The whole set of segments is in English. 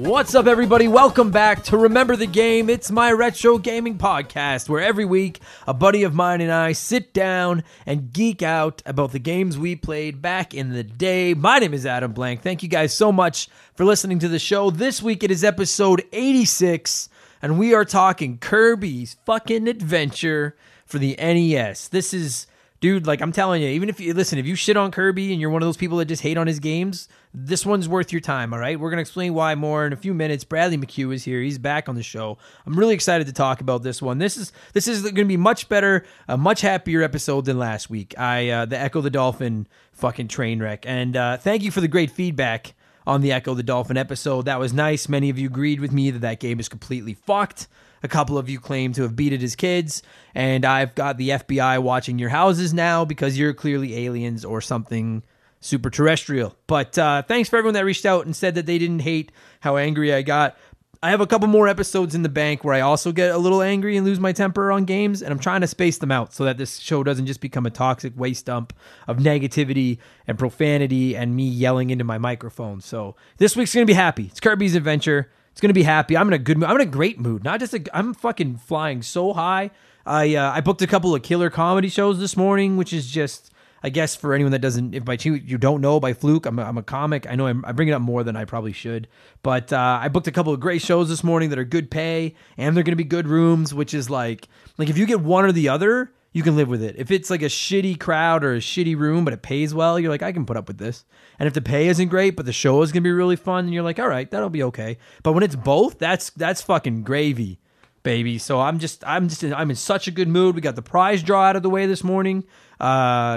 What's up, everybody? Welcome back to Remember the Game. It's my retro gaming podcast where every week a buddy of mine and I sit down and geek out about the games we played back in the day. My name is Adam Blank. Thank you guys so much for listening to the show. This week it is episode 86, and we are talking Kirby's fucking Adventure for the NES. This is, dude, like I'm telling you, even if you listen, if you shit on Kirby and you're one of those people that just hate on his games, this one's worth your time, all right? We're going to explain why more in a few minutes. Bradley McCue is here. He's back on the show. I'm really excited to talk about this one. This is going to be much better, a much happier episode than last week. The Ecco the Dolphin fucking train wreck. And thank you for the great feedback on the Ecco the Dolphin episode. That was nice. Many of you agreed with me that game is completely fucked. A couple of you claim to have beat it as kids, and I've got the FBI watching your houses now because you're clearly aliens or something super terrestrial. But thanks for everyone that reached out and said that they didn't hate how angry I got. I have a couple more episodes in the bank where I also get a little angry and lose my temper on games, and I'm trying to space them out so that this show doesn't just become a toxic waste dump of negativity and profanity and me yelling into my microphone. So this week's going to be happy. It's Kirby's Adventure. It's going to be happy. I'm in a good mood. I'm in a great mood. I'm fucking flying so high. I booked a couple of killer comedy shows this morning, which is just, I guess for anyone that doesn't, if by you don't know, by fluke, I'm a comic. I know I bring it up more than I probably should, but I booked a couple of great shows this morning that are good pay, and they're going to be good rooms, which is like if you get one or the other, you can live with it. If it's like a shitty crowd or a shitty room, but it pays well, you're like, I can put up with this. And if the pay isn't great, but the show is going to be really fun, and you're like, all right, that'll be okay. But when it's both, that's fucking gravy, baby. So I'm in such a good mood. We got the prize draw out of the way this morning.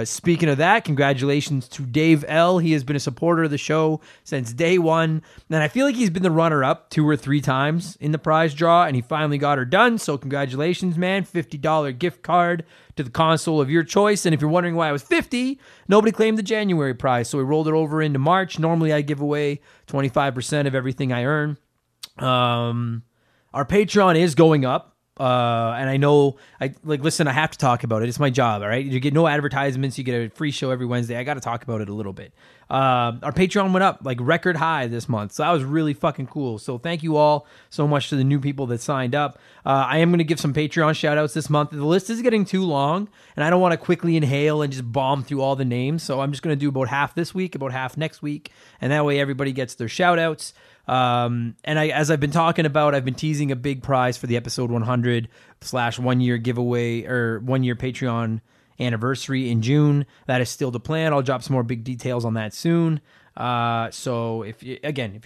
Speaking of that, congratulations to Dave L. He has been a supporter of the show since day one. And I feel like he's been the runner-up two or three times in the prize draw, and he finally got her done. So congratulations, man. $50 gift card to the console of your choice. And if you're wondering why it was 50, nobody claimed the January prize, so we rolled it over into March. Normally I give away 25% of everything I earn. Our Patreon is going up. And I know, listen, I have to talk about it. It's my job, all right? You get no advertisements. You get a free show every Wednesday. I got to talk about it a little bit. Our Patreon went up, record high this month. So that was really fucking cool. So thank you all so much to the new people that signed up. I am going to give some Patreon shout-outs this month. The list is getting too long, and I don't want to quickly inhale and just bomb through all the names. So I'm just going to do about half this week, about half next week, and that way everybody gets their shout-outs. And as I've been talking about, I've been teasing a big prize for the episode 100/1 year giveaway or 1 year Patreon anniversary in June. That is still the plan. I'll drop some more big details on that soon. So if you're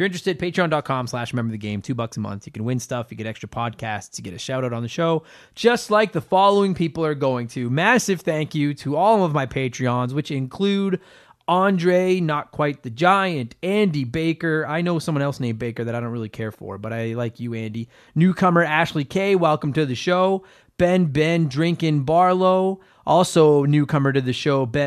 interested, patreon.com/rememberthegame, $2 a month. You can win stuff. You get extra podcasts. You get a shout out on the show, just like the following people are going to. Massive thank you to all of my Patreons, which include Andre, Not Quite the Giant, Andy Baker. I know someone else named Baker that I don't really care for, but I like you, Andy. Newcomer Ashley K, welcome to the show. Ben Drinkin' Barlow, also newcomer to the show, the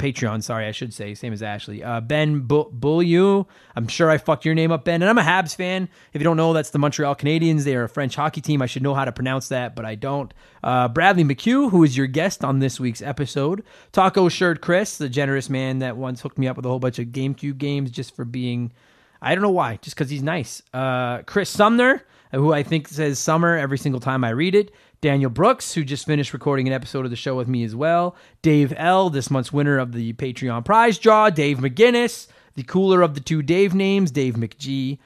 Patreon, sorry, I should say, same as Ashley. Ben Bouliou, I'm sure I fucked your name up, Ben, and I'm a Habs fan. If you don't know, that's the Montreal Canadiens. They are a French hockey team. I should know how to pronounce that, but I don't. Bradley McCue, who is your guest on this week's episode. Taco Shirt Chris, the generous man that once hooked me up with a whole bunch of GameCube games just for being, I don't know why, just because he's nice. Chris Sumner, who I think says summer every single time I read it. Daniel Brooks, who just finished recording an episode of the show with me as well. Dave L., this month's winner of the Patreon prize draw. Dave McGinnis, the cooler of the two Dave names, Dave McG.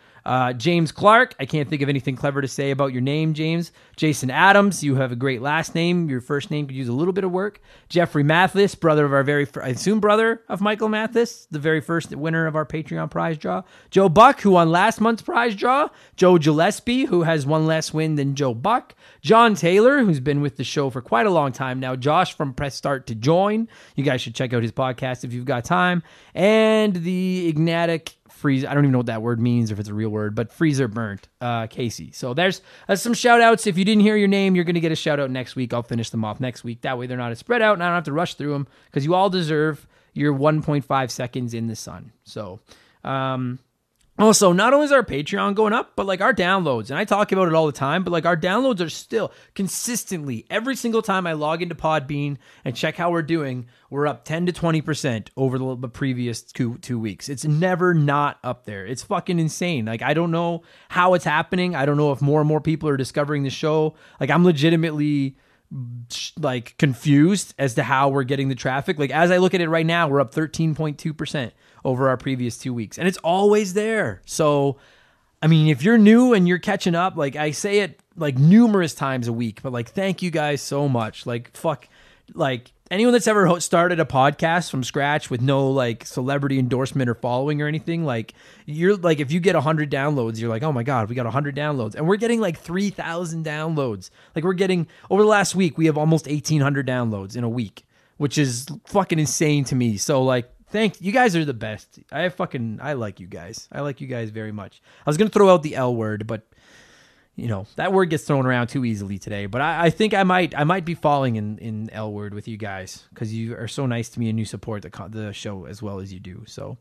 James Clark, I can't think of anything clever to say about your name, James. Jason Adams, you have a great last name. Your first name could use a little bit of work. Jeffrey Mathis, brother of our brother of Michael Mathis, the very first winner of our Patreon prize draw. Joe Buck, who won last month's prize draw. Joe Gillespie, who has one less win than Joe Buck. John Taylor, who's been with the show for quite a long time now. Josh from Press Start to Join. You guys should check out his podcast if you've got time. And the Ignatic Freeze, I don't even know what that word means, if it's a real word, but Freezer Burnt, Casey. So that's some shout outs. If you didn't hear your name, you're going to get a shout out next week. I'll finish them off next week. That way they're not as spread out and I don't have to rush through them, because you all deserve your 1.5 seconds in the sun. So, also, not only is our Patreon going up, but our downloads, and I talk about it all the time, but our downloads are still consistently, every single time I log into Podbean and check how we're doing, we're up 10 to 20% over the previous two weeks. It's never not up there. It's fucking insane. I don't know how it's happening. I don't know if more and more people are discovering the show. I'm legitimately confused as to how we're getting the traffic. As I look at it right now, we're up 13.2% over our previous 2 weeks, and it's always there. So, I mean, if you're new and you're catching up, I say it numerous times a week, but thank you guys so much. Anyone that's ever started a podcast from scratch with no celebrity endorsement or following or anything, you're if you get 100 downloads, you're oh my God, we got 100 downloads, and we're getting 3,000 downloads. We're getting, over the last week, we have almost 1,800 downloads in a week, which is fucking insane to me. So thank you guys, are the best. I like you guys. I like you guys very much. I was going to throw out the L word, but that word gets thrown around too easily today. But I think I might be falling in L word with you guys, because you are so nice to me and you support the show as well as you do. So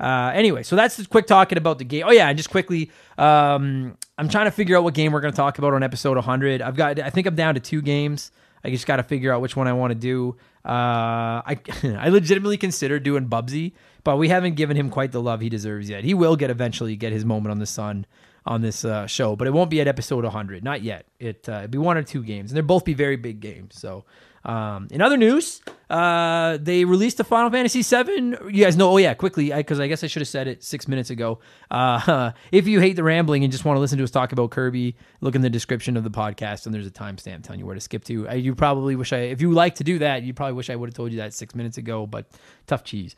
anyway, so that's just quick talking about the game. Oh yeah, and just quickly, I'm trying to figure out what game we're going to talk about on episode 100. I think I'm down to 2 games. I just got to figure out which one I want to do. I legitimately considered doing Bubsy, but we haven't given him quite the love he deserves yet. He will eventually get his moment on the sun on this show, but it won't be at episode 100. Not yet. It'd be 1 or 2 games, and they'll both be very big games. So, in other news, they released the Final Fantasy VII. You guys know, oh yeah, quickly, because I guess I should have said it 6 minutes ago. If you hate the rambling and just want to listen to us talk about Kirby, look in the description of the podcast, and there's a timestamp telling you where to skip to. If you like to do that, you probably wish I would have told you that 6 minutes ago, but tough cheese.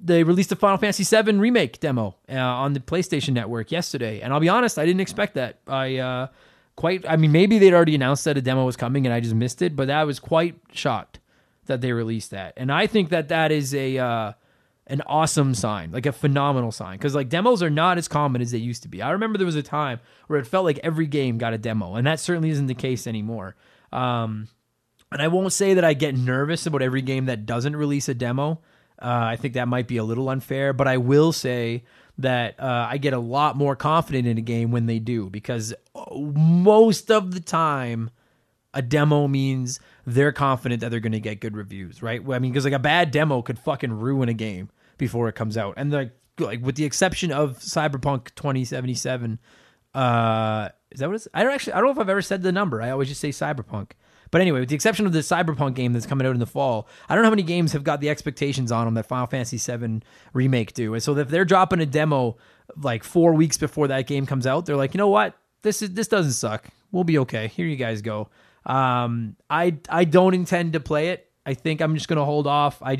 They released the Final Fantasy VII Remake demo on the PlayStation Network yesterday. And I'll be honest, I didn't expect that. Maybe they'd already announced that a demo was coming and I just missed it, but I was quite shocked that they released that. And I think that is an awesome sign, a phenomenal sign, because demos are not as common as they used to be. I remember there was a time where it felt like every game got a demo, and that certainly isn't the case anymore. And I won't say that I get nervous about every game that doesn't release a demo. I think that might be a little unfair, but I will say that I get a lot more confident in a game when they do, because most of the time, a demo means they're confident that they're going to get good reviews, right? I mean, because like a bad demo could fucking ruin a game before it comes out. And like with the exception of Cyberpunk 2077, is that what it's? I don't know if I've ever said the number. I always just say Cyberpunk. But anyway, with the exception of the Cyberpunk game that's coming out in the fall, I don't know how many games have got the expectations on them that Final Fantasy VII Remake do. And so if they're dropping a demo like 4 weeks before that game comes out, they're like, you know what? This doesn't suck. We'll be okay. Here you guys go. I don't intend to play it. I think I'm just going to hold off. I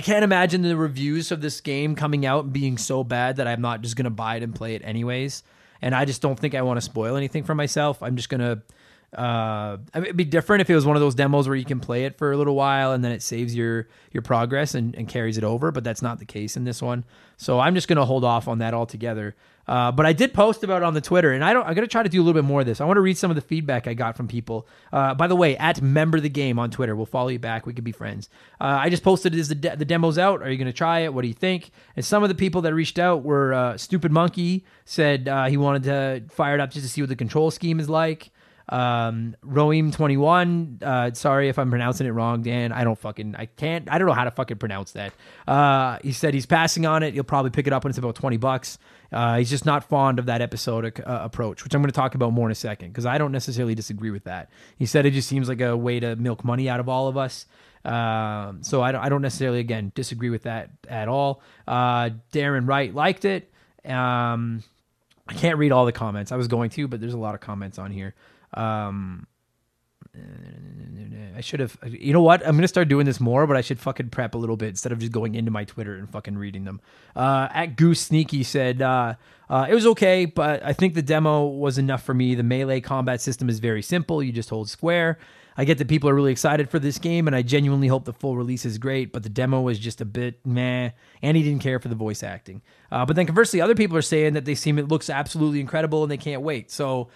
can't imagine the reviews of this game coming out being so bad that I'm not just going to buy it and play it anyways. And I just don't think I want to spoil anything for myself. I'm just going to... I mean, it'd be different if it was one of those demos where you can play it for a little while and then it saves your progress and carries it over, but that's not the case in this one. So I'm just going to hold off on that altogether. But I did post about it on the Twitter, and I'm going to try to do a little bit more of this. I want to read some of the feedback I got from people. By the way, at Member the Game on Twitter, we'll follow you back. We could be friends. I just posted, is the demo's out? Are you going to try it? What do you think? And some of the people that reached out were Stupid Monkey said he wanted to fire it up just to see what the control scheme is like. Roim21, sorry if I'm pronouncing it wrong, Dan. I don't know how to fucking pronounce that. He said he's passing on it. He'll probably pick it up when it's about $20. He's just not fond of that episodic approach, which I'm going to talk about more in a second because I don't necessarily disagree with that. He said it just seems like a way to milk money out of all of us. So I don't necessarily, again, disagree with that at all. Darren Wright liked it. I can't read all the comments. I was going to, but there's a lot of comments on here. I should have, you know what? I'm going to start doing this more, but I should fucking prep a little bit instead of just going into my Twitter and fucking reading them. At Goose Sneaky said, it was okay, but I think the demo was enough for me. The melee combat system is very simple. You just hold square. I get that people are really excited for this game, and I genuinely hope the full release is great, but the demo was just a bit meh, and he didn't care for the voice acting. But then conversely, other people are saying that it looks absolutely incredible and they can't wait. So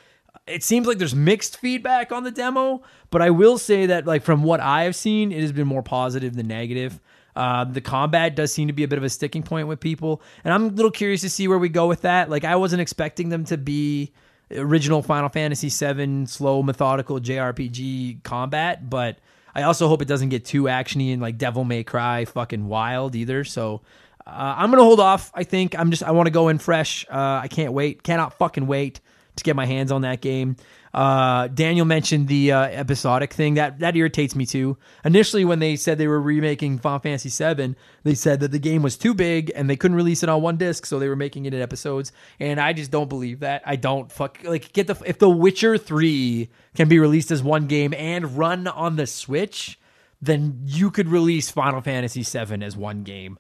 it seems like there's mixed feedback on the demo, but I will say that like from what I have seen, it has been more positive than negative. The combat does seem to be a bit of a sticking point with people, and I'm a little curious to see where we go with that. Like I wasn't expecting them to be original Final Fantasy VII, slow, methodical JRPG combat, but I also hope it doesn't get too actiony and like Devil May Cry fucking wild either. So I'm going to hold off. I think I want to go in fresh. I can't wait. Cannot fucking wait to get my hands on that game. Daniel mentioned the episodic thing. That irritates me too. Initially, when they said they were remaking Final Fantasy VII, they said that the game was too big and they couldn't release it on one disc, so they were making it in episodes. And I just don't believe that. I don't if The Witcher 3 can be released as one game and run on the Switch, then you could release Final Fantasy VII as one game.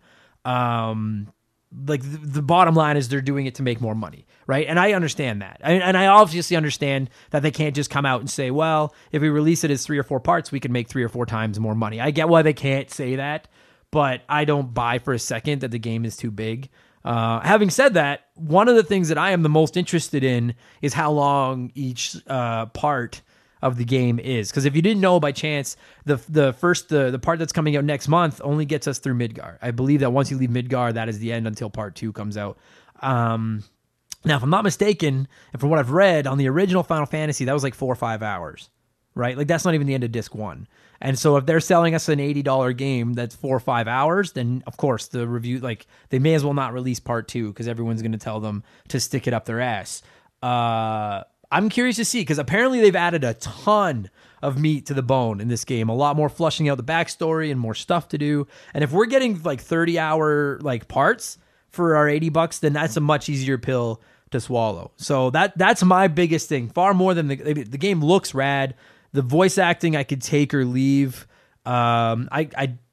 Like the bottom line is they're doing it to make more money, right? And I understand that. And I obviously understand that they can't just come out and say, well, if we release it as 3 or 4 parts, we can make 3 or 4 times more money. I get why they can't say that, but I don't buy for a second that the game is too big. Having said that, one of the things that I am the most interested in is how long each part of the game is. Because if you didn't know by chance, the part that's coming out next month only gets us through Midgar. I believe that once you leave Midgar, that is the end until part 2 comes out. Now, if I'm not mistaken, and from what I've read, on the original Final Fantasy, that was like 4 or 5 hours, right? Like that's not even the end of disc 1. And so if they're selling us an $80 game that's 4 or 5 hours, then of course the review, like they may as well not release part 2 because everyone's going to tell them to stick it up their ass. I'm curious to see, because apparently they've added a ton of meat to the bone in this game. A lot more flushing out the backstory and more stuff to do. And if we're getting like 30-hour like parts for our $80, then that's a much easier pill to swallow. So that's my biggest thing. Far more than the game looks rad. The voice acting I could take or leave.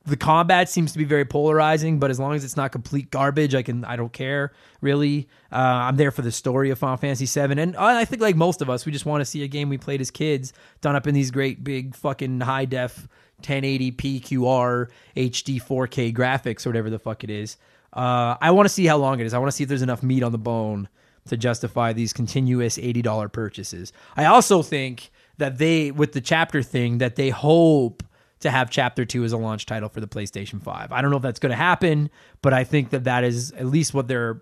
The combat seems to be very polarizing, but as long as it's not complete garbage, I don't care, really. I'm there for the story of Final Fantasy VII, and I think like most of us, we just want to see a game we played as kids done up in these great big fucking high-def 1080p QR HD 4K graphics or whatever the fuck it is. I want to see how long it is. I want to see if there's enough meat on the bone to justify these continuous $80 purchases. I also think that with the chapter thing, that they hope to have Chapter 2 as a launch title for the PlayStation 5. I don't know if that's going to happen, but I think that is at least what they're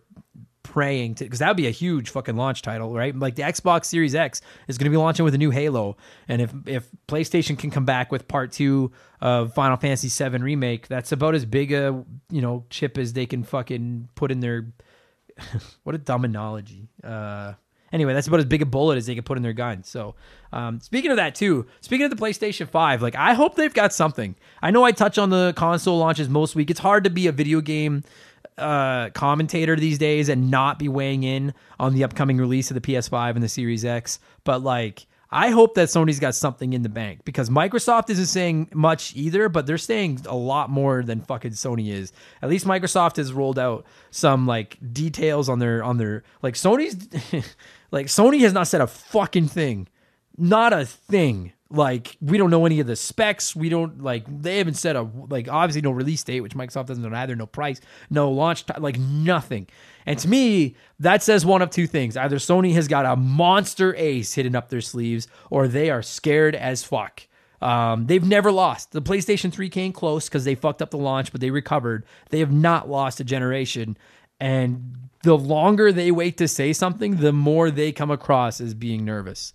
praying to, because that would be a huge fucking launch title, right? Like the Xbox Series X is going to be launching with a new Halo, and if PlayStation can come back with part 2 of Final Fantasy VII remake, that's about as big a, you know, chip as they can fucking put in their what a dumb analogy. Anyway, that's about as big a bullet as they can put in their gun. So, speaking of that too, speaking of the PlayStation 5, like I hope they've got something. I know I touch on the console launches most week. It's hard to be a video game commentator these days and not be weighing in on the upcoming release of the PS5 and the Series X. But like, I hope that Sony's got something in the bank, because Microsoft isn't saying much either, but they're saying a lot more than fucking Sony is. At least Microsoft has rolled out some like details on their like Sony's like Sony has not said a fucking thing. Not a thing. Like, we don't know any of the specs. We don't, like, they haven't said a, like, obviously no release date, which Microsoft doesn't know either, no price, no launch time, like nothing. And to me, that says one of two things. Either Sony has got a monster ace hidden up their sleeves, or they are scared as fuck. They've never lost. The PlayStation 3 came close because they fucked up the launch, but they recovered. They have not lost a generation. And the longer they wait to say something, the more they come across as being nervous.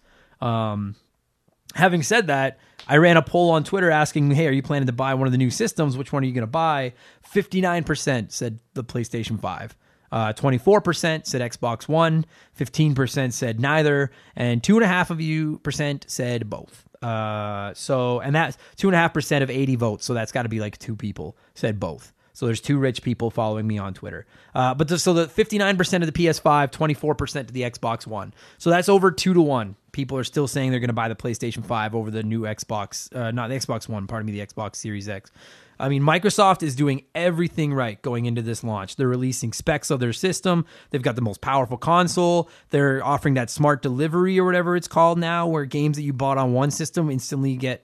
Having said that, I ran a poll on Twitter asking, hey, are you planning to buy one of the new systems? Which one are you going to buy? 59% said the PlayStation 5. 24% said Xbox One. 15% said neither. And 2.5% said both. And that's 2.5% of 80 votes. So that's got to be like two people said both. So there's two rich people following me on Twitter. So the 59% of the PS5, 24% to the Xbox One. So that's over 2-to-1. People are still saying they're going to buy the PlayStation 5 over the new Xbox, not the Xbox One, pardon me, the Xbox Series X. I mean, Microsoft is doing everything right going into this launch. They're releasing specs of their system. They've got the most powerful console. They're offering that smart delivery or whatever it's called now, where games that you bought on one system instantly get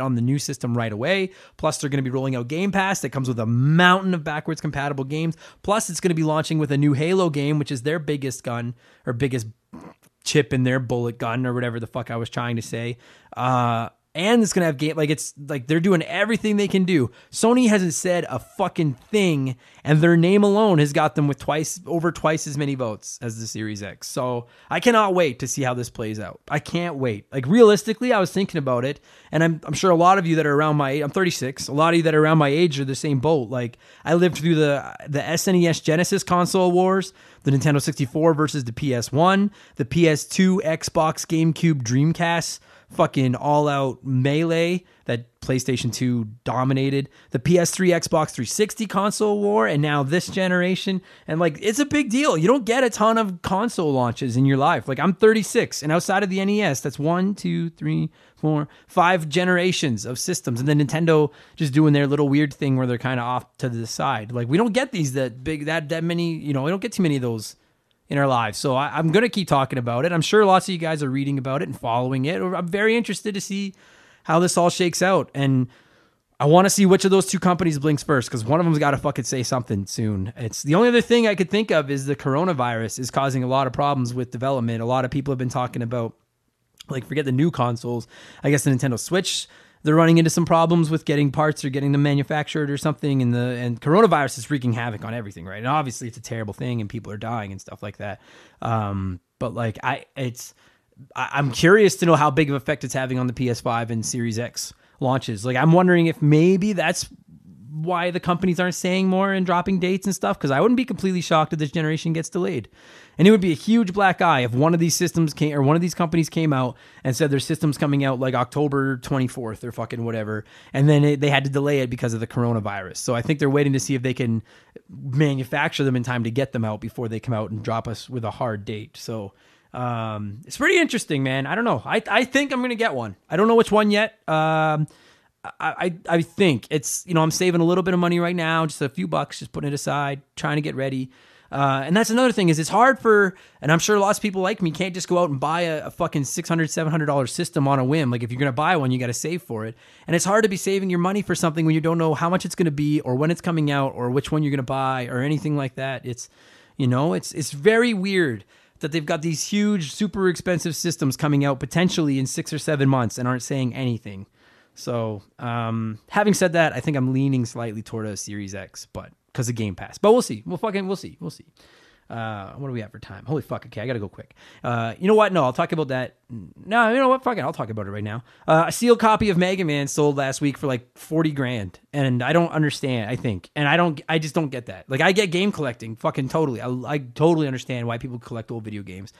on the new system right away. Plus, they're going to be rolling out Game Pass that comes with a mountain of backwards compatible games. Plus, it's going to be launching with a new Halo game, which is their biggest gun or biggest chip in their bullet gun or whatever the fuck I was trying to say. And it's going to have game, like it's like they're doing everything they can do. Sony hasn't said a fucking thing, and their name alone has got them with over twice as many votes as the Series X. So I cannot wait to see how this plays out. I can't wait. Like, realistically, I was thinking about it, and I'm sure a lot of you that are around my age, I'm 36, a lot of you that are around my age are the same boat. Like, I lived through the SNES Genesis console wars, the Nintendo 64 versus the PS1, the PS2, Xbox, GameCube, Dreamcast, fucking all-out melee that PlayStation 2 dominated, the PS3, Xbox 360 console war, and now this generation. And like, it's a big deal. You don't get a ton of console launches in your life. Like, I'm 36, and outside of the NES, that's 1, 2, 3, 4, 5 generations of systems, and then Nintendo just doing their little weird thing where they're kind of off to the side. Like, we don't get these that big, that many, you know, we don't get too many of those in our lives. So I'm going to keep talking about it. I'm sure lots of you guys are reading about it and following it. I'm very interested to see how this all shakes out. And I want to see which of those two companies blinks first, because one of them's got to fucking say something soon. It's the only other thing I could think of is the coronavirus is causing a lot of problems with development. A lot of people have been talking about, like, forget the new consoles. I guess the Nintendo Switch, they're running into some problems with getting parts or getting them manufactured or something, and coronavirus is wreaking havoc on everything, right? And obviously it's a terrible thing, and people are dying and stuff like that. I'm curious to know how big of effect it's having on the PS5 and Series X launches. Like, I'm wondering if maybe that's why the companies aren't saying more and dropping dates and stuff, because I wouldn't be completely shocked if this generation gets delayed. And it would be a huge black eye if one of these systems came, or one of these companies came out and said their system's coming out like October 24th or fucking whatever, and then they had to delay it because of the coronavirus. So I think they're waiting to see if they can manufacture them in time to get them out before they come out and drop us with a hard date. So it's pretty interesting, man. I don't know. I think I'm going to get one. I don't know which one yet. I think it's, you know, I'm saving a little bit of money right now, just a few bucks, just putting it aside, trying to get ready. And that's another thing is it's hard for, and I'm sure lots of people like me can't just go out and buy a fucking $600, $700 system on a whim. Like, if you're going to buy one, you got to save for it. And it's hard to be saving your money for something when you don't know how much it's going to be or when it's coming out or which one you're going to buy or anything like that. It's, you know, it's very weird that they've got these huge, super expensive systems coming out potentially in 6 or 7 months and aren't saying anything. So, having said that, I think I'm leaning slightly toward a Series X, but because of Game Pass. But we'll see. We'll see. What do we have for time? Holy fuck, okay, I gotta go quick. You know what? No, I'll talk about that. No, you know what? Fuck it, I'll talk about it right now. A sealed copy of Mega Man sold last week for like $40,000, and I don't understand, I think. And I just don't get that. Like, I get game collecting, fucking totally. I totally understand why people collect old video games.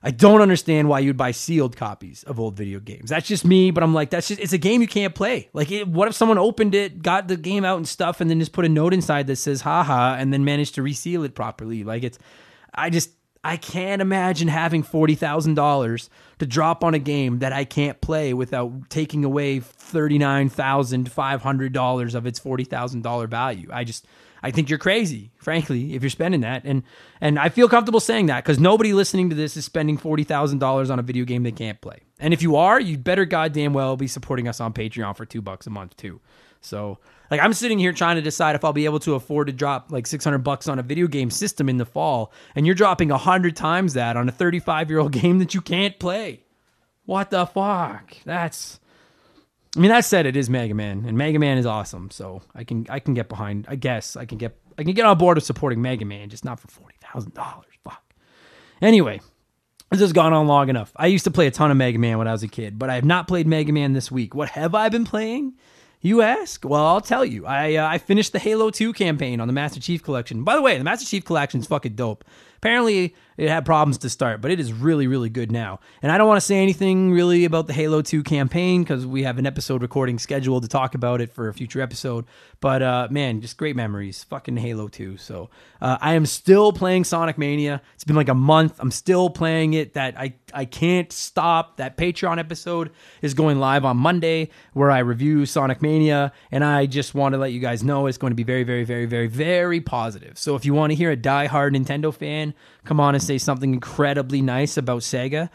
I don't understand why you'd buy sealed copies of old video games. That's just me, but I'm like, that's just, it's a game you can't play. Like, what if someone opened it, got the game out and stuff, and then just put a note inside that says, haha, and then managed to reseal it properly? Like, I can't imagine having $40,000 to drop on a game that I can't play without taking away $39,500 of its $40,000 value. I think you're crazy, frankly, if you're spending that. And I feel comfortable saying that because nobody listening to this is spending $40,000 on a video game they can't play. And if you are, you better goddamn well be supporting us on Patreon for $2 a month too. So, like, I'm sitting here trying to decide if I'll be able to afford to drop like $600 on a video game system in the fall, and you're dropping 100 times that on a 35-year-old game that you can't play. What the fuck? I mean, that said, it is Mega Man, and Mega Man is awesome. So I can get behind. I guess I can get on board with supporting Mega Man, just not for $40,000. Fuck. Anyway, this has gone on long enough. I used to play a ton of Mega Man when I was a kid, but I have not played Mega Man this week. What have I been playing? You ask? Well, I'll tell you. I finished the Halo 2 campaign on the Master Chief Collection. By the way, the Master Chief Collection is fucking dope. Apparently, it had problems to start, but it is really, really good now. And I don't want to say anything really about the Halo 2 campaign because we have an episode recording scheduled to talk about it for a future episode. But, man, just great memories. Fucking Halo 2. So I am still playing Sonic Mania. It's been like a month. I'm still playing it. I can't stop. That Patreon episode is going live on Monday where I review Sonic Mania, and I just want to let you guys know it's going to be very, very, very, very, very positive. So if you want to hear a diehard Nintendo fan come on and say something incredibly nice about Sega,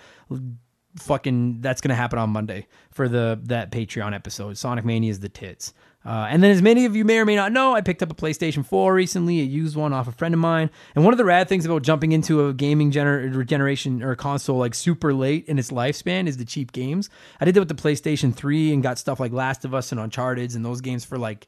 fucking that's going to happen on Monday for that Patreon episode. Sonic Mania is the tits. And then, as many of you may or may not know, I picked up a PlayStation 4 recently. I used one off a friend of mine. And one of the rad things about jumping into a gaming generation or console like super late in its lifespan is the cheap games. I did that with the PlayStation 3 and got stuff like Last of Us and Uncharted and those games for like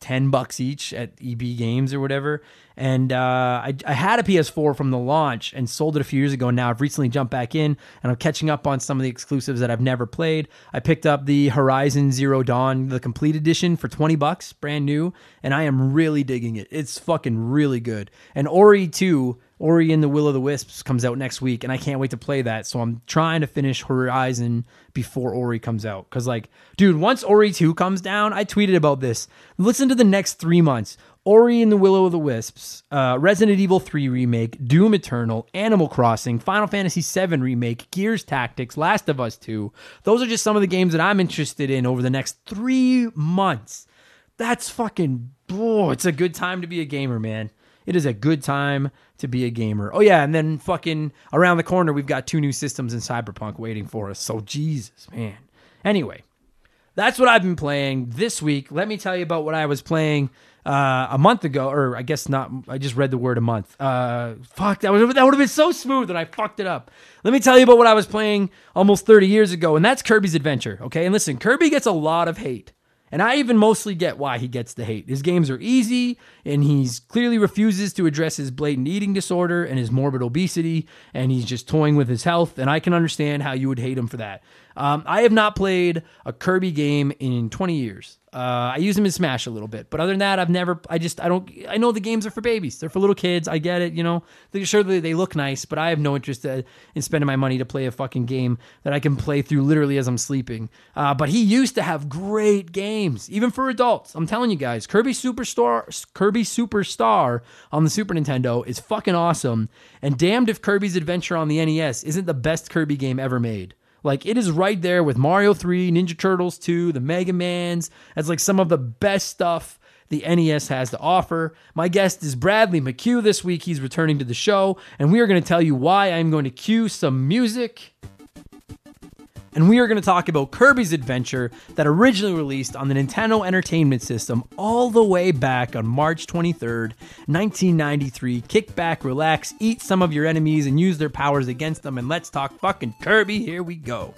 $10 each at EB Games or whatever. And I had a PS4 from the launch and sold it a few years ago. And now I've recently jumped back in and I'm catching up on some of the exclusives that I've never played. I picked up the Horizon Zero Dawn, the complete edition, for $20, brand new. And I am really digging it. It's fucking really good. And Ori 2, Ori and the Will of the Wisps, comes out next week, and I can't wait to play that. So I'm trying to finish Horizon before Ori comes out. Because, like, dude, once Ori 2 comes down, I tweeted about this. Listen to the next 3 months. Ori and the Will of the Wisps, Resident Evil 3 Remake, Doom Eternal, Animal Crossing, Final Fantasy VII Remake, Gears Tactics, Last of Us 2. Those are just some of the games that I'm interested in over the next 3 months. That's fucking... Oh, it's a good time to be a gamer, man. It is a good time to be a gamer. Oh, yeah, and then fucking around the corner, we've got 2 new systems in Cyberpunk waiting for us. So, Jesus, man. Anyway, that's what I've been playing this week. Let me tell you about what I was playing a month ago, or I guess not. I just read the word a month. Fuck, that would have been so smooth that I fucked it up. Let me tell you about what I was playing almost 30 years ago, and that's Kirby's Adventure, okay? And listen, Kirby gets a lot of hate. And I even mostly get why he gets the hate. His games are easy, and he clearly refuses to address his blatant eating disorder and his morbid obesity, and he's just toying with his health, and I can understand how you would hate him for that. I have not played a Kirby game in 20 years. I use him in Smash a little bit, but other than that, I know the games are for babies. They're for little kids. I get it, you know. Sure, they look nice, but I have no interest in spending my money to play a fucking game that I can play through literally as I'm sleeping. But he used to have great games, even for adults. I'm telling you guys, Kirby Superstar on the Super Nintendo is fucking awesome, and damned if Kirby's Adventure on the NES isn't the best Kirby game ever made. Like, it is right there with Mario 3, Ninja Turtles 2, the Mega Mans. That's like some of the best stuff the NES has to offer. My guest is Bradley McCue this week. He's returning to the show, and we are going to tell you why. I'm going to cue some music, and we are going to talk about Kirby's Adventure that originally released on the Nintendo Entertainment System all the way back on March 23rd, 1993. Kick back, relax, eat some of your enemies, and use their powers against them. And let's talk fucking Kirby. Here we go.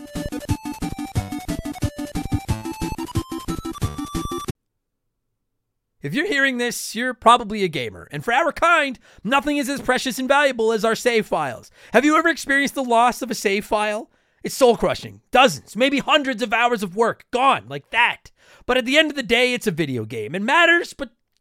If you're hearing this, you're probably a gamer. And for our kind, nothing is as precious and valuable as our save files. Have you ever experienced the loss of a save file? It's soul-crushing. Dozens, maybe hundreds of hours of work gone like that. But at the end of the day, it's a video game. It matters, but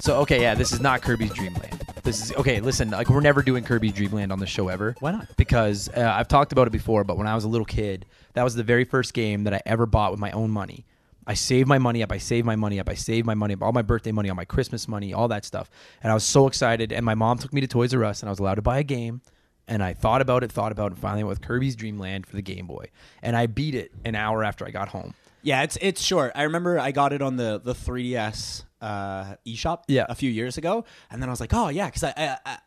So, okay, yeah, this is not Kirby's Dream Land. This is, okay, listen, like, we're never doing Kirby's Dream Land on the show ever. Why not? Because I've talked about it before, but when I was a little kid, that was the very first game that I ever bought with my own money. I saved my money up, all my birthday money, all my Christmas money, all that stuff. And I was so excited, and my mom took me to Toys R Us, and I was allowed to buy a game, and I thought about it, and finally went with Kirby's Dream Land for the Game Boy. And I beat it an hour after I got home. Yeah, it's short. I remember I got it on the 3DS eShop a few years ago, and then I was like, oh yeah, because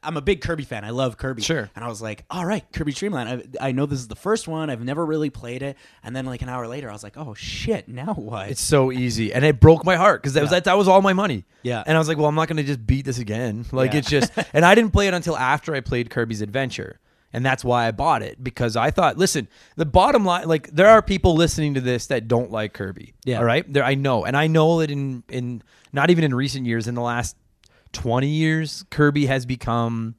I'm a big Kirby fan. I love Kirby. Sure. And I was like, all right, Kirby Dream Land. I know this is the first one. I've never really played it. And then like an hour later, I was like, oh shit, now what? It's so easy, and it broke my heart because that was all my money. Yeah. And I was like, well, I'm not gonna just beat this again. Like it's just, and I didn't play it until after I played Kirby's Adventure. And that's why I bought it, because I thought, listen, the bottom line, like, there are people listening to this that don't like Kirby. Yeah. All right? There, I know. And I know that in not even in recent years, in the last 20 years, Kirby has become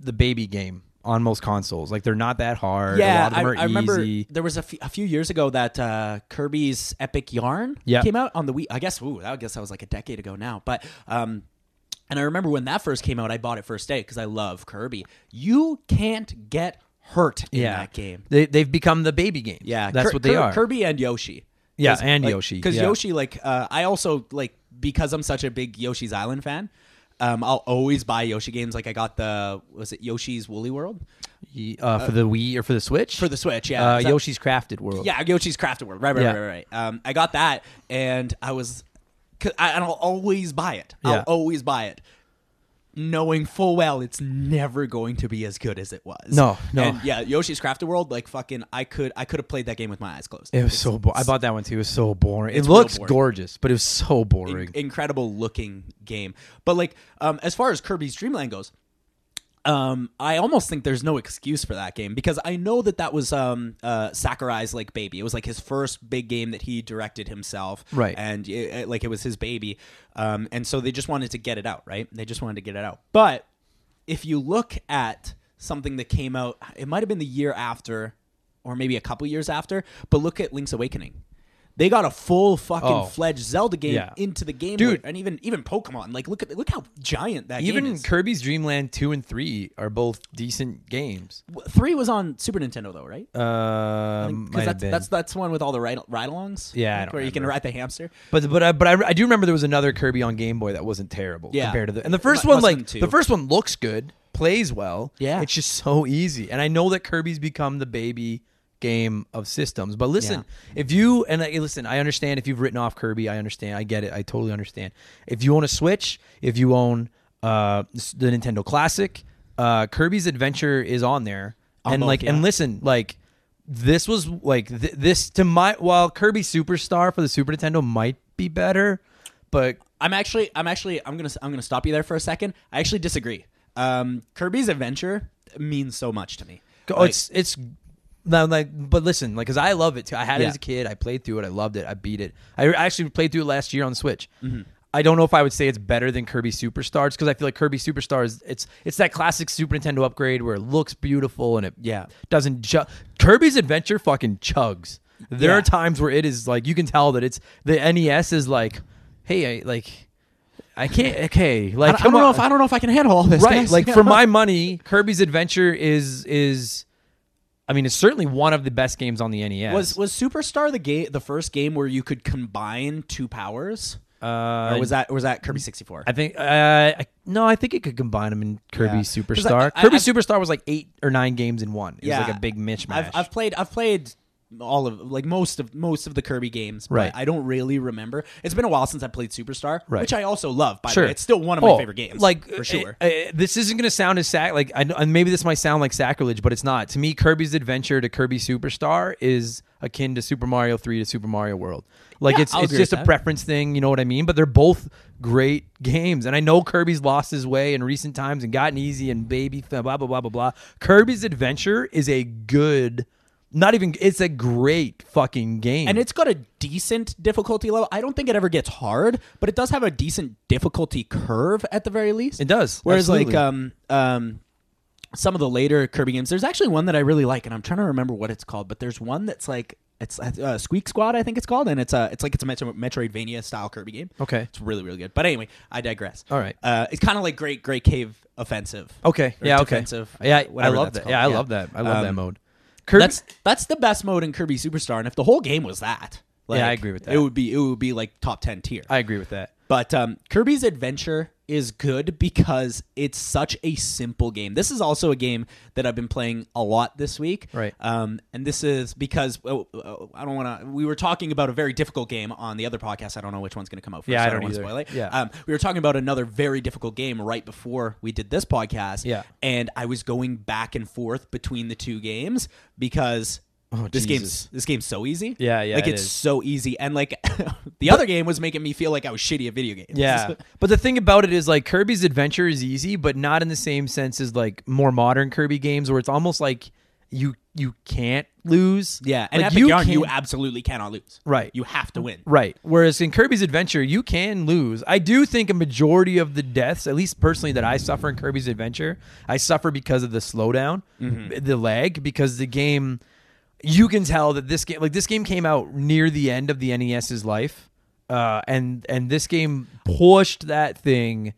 the baby game on most consoles. Like, they're not that hard. Yeah, a lot of them are easy. I remember there was a few years ago that Kirby's Epic Yarn came out on the Wii. I guess that was like a decade ago now. But and I remember when that first came out, I bought it first day because I love Kirby. You can't get hurt in that game. They've become the baby game. Yeah. That's what they are. Kirby and Yoshi. Yeah, and like, Yoshi. Because Yoshi, like, I also, like, because I'm such a big Yoshi's Island fan, I'll always buy Yoshi games. Like, I got was it Yoshi's Woolly World? For the Wii or for the Switch? For the Switch, yeah. Yoshi's Crafted World. Yeah, Yoshi's Crafted World. Right. I got that, and I was... And I'll always buy it. Knowing full well it's never going to be as good as it was. No. And yeah, Yoshi's Crafted World, like fucking, I could have played that game with my eyes closed. It was so boring. I bought that one too. It was so boring. It looks gorgeous, but it was so boring. Incredible looking game. But like, as far as Kirby's Dream Land goes, I almost think there's no excuse for that game, because I know that was Sakurai's like baby. It was like his first big game that he directed himself, right? And it was his baby, and so they just wanted to get it out, right? But if you look at something that came out, it might have been the year after, or maybe a couple years after. But look at Link's Awakening. They got a full fucking fledged Zelda game into the game, dude, and even Pokemon. Like, look how giant that game is. Even Kirby's Dream Land 2 and 3 are both decent games. 3 was on Super Nintendo though, right? Because that's one with all the ride-alongs. Yeah, I don't where remember. You can ride the hamster. But I do remember there was another Kirby on Game Boy that wasn't terrible compared to the. And the first one, like the first one, looks good, plays well. Yeah, it's just so easy. And I know that Kirby's become the baby game of systems, but listen, if you I understand if you've written off Kirby. I understand. I get it. I totally understand. If you own a Switch, if you own the Nintendo Classic, Kirby's Adventure is on there. While Kirby Superstar for the Super Nintendo might be better, but I'm gonna stop you there for a second. I actually disagree. Kirby's Adventure means so much to me. Because I love it too. I had it as a kid. I played through it. I loved it. I beat it. I actually played through it last year on Switch. Mm-hmm. I don't know if I would say it's better than Kirby Superstar, because I feel like Kirby Superstar is it's that classic Super Nintendo upgrade where it looks beautiful and it doesn't. Kirby's Adventure fucking chugs. There are times where it is like you can tell that it's the NES is like, hey, I don't know if I can handle all this. Right, for my money, Kirby's Adventure is. I mean, it's certainly one of the best games on the NES. Was Superstar the first game where you could combine two powers? Or was that Kirby 64? I think I think it could combine them in Kirby Superstar. Kirby Superstar was like 8 or 9 games in one. It was like a big mishmash. I've played all of most of the Kirby games, but I don't really remember. It's been a while since I played Superstar, which I also love. By the way, it's still one of my favorite games. Like for sure, this isn't going to sound as maybe this might sound like sacrilege, but it's not. To me, Kirby's Adventure to Kirby Superstar is akin to Super Mario 3 to Super Mario World. It's just a preference thing, you know what I mean? But they're both great games, and I know Kirby's lost his way in recent times and gotten easy and baby blah blah blah blah blah. Kirby's Adventure is a good. Not even, it's a great fucking game. And it's got a decent difficulty level. I don't think it ever gets hard, but it does have a decent difficulty curve at the very least. It does. Whereas some of the later Kirby games, there's actually one that I really like, and I'm trying to remember what it's called, but there's one that's like, it's Squeak Squad, I think it's called, and it's a Metroidvania style Kirby game. Okay. It's really, really good. But anyway, I digress. All right. It's kind of like Great Cave Offensive. Okay. Yeah, okay. Defensive, I love that. Yeah, I love that. I love that mode. Kirby? That's the best mode in Kirby Superstar, and if the whole game was that, I agree with that. It would be like top 10 tier. I agree with that. But Kirby's Adventure is good because it's such a simple game. This is also a game that I've been playing a lot this week, right? And this is because I don't want to. We were talking about a very difficult game on the other podcast. I don't know which one's going to come out first. Yeah, I don't want to spoil it. Yeah. We were talking about another very difficult game right before we did this podcast. Yeah, and I was going back and forth between the two games because. Oh, this game's so easy. Yeah, like it's so easy, and like the other game was making me feel like I was shitty at video games. Yeah, but the thing about it is like Kirby's Adventure is easy, but not in the same sense as like more modern Kirby games, where it's almost like you can't lose. Yeah, and like you absolutely cannot lose. Right, you have to win. Right. Whereas in Kirby's Adventure, you can lose. I do think a majority of the deaths, at least personally, that I suffer in Kirby's Adventure, I suffer because of the slowdown, the lag, because the game. You can tell that this game came out near the end of the NES's life, and this game pushed that thing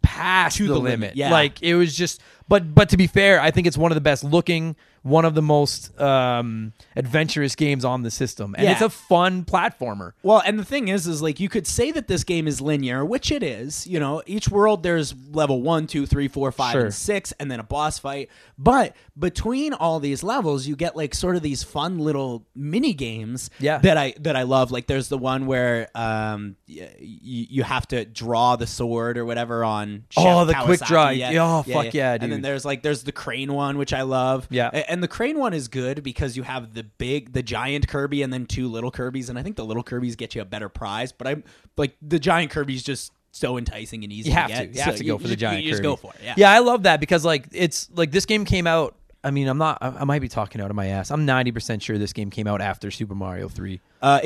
past the limit. Yeah. Like it was just. But to be fair, I think it's one of the best looking, one of the most adventurous games on the system, and it's a fun platformer. Well, and the thing is like you could say that this game is linear, which it is. You know, each world there's level 1, 2, 3, 4, 5, and 6, and then a boss fight. But between all these levels, you get like sort of these fun little mini games that I love. Like there's the one where you have to draw the sword or whatever on Chef Kawasaki. The quick draw. Yeah, dude. And then there's the crane one, which I love. Yeah. And the crane one is good because you have the giant Kirby and then 2 little Kirbys. And I think the little Kirbys get you a better prize. But I'm like, the giant Kirby's just so enticing and easy to get. You have to go for the giant Kirby. You just go for it. Yeah. Yeah, I love that because like it's like this game came out. I mean, I might be talking out of my ass. I'm 90% sure this game came out after Super Mario 3. It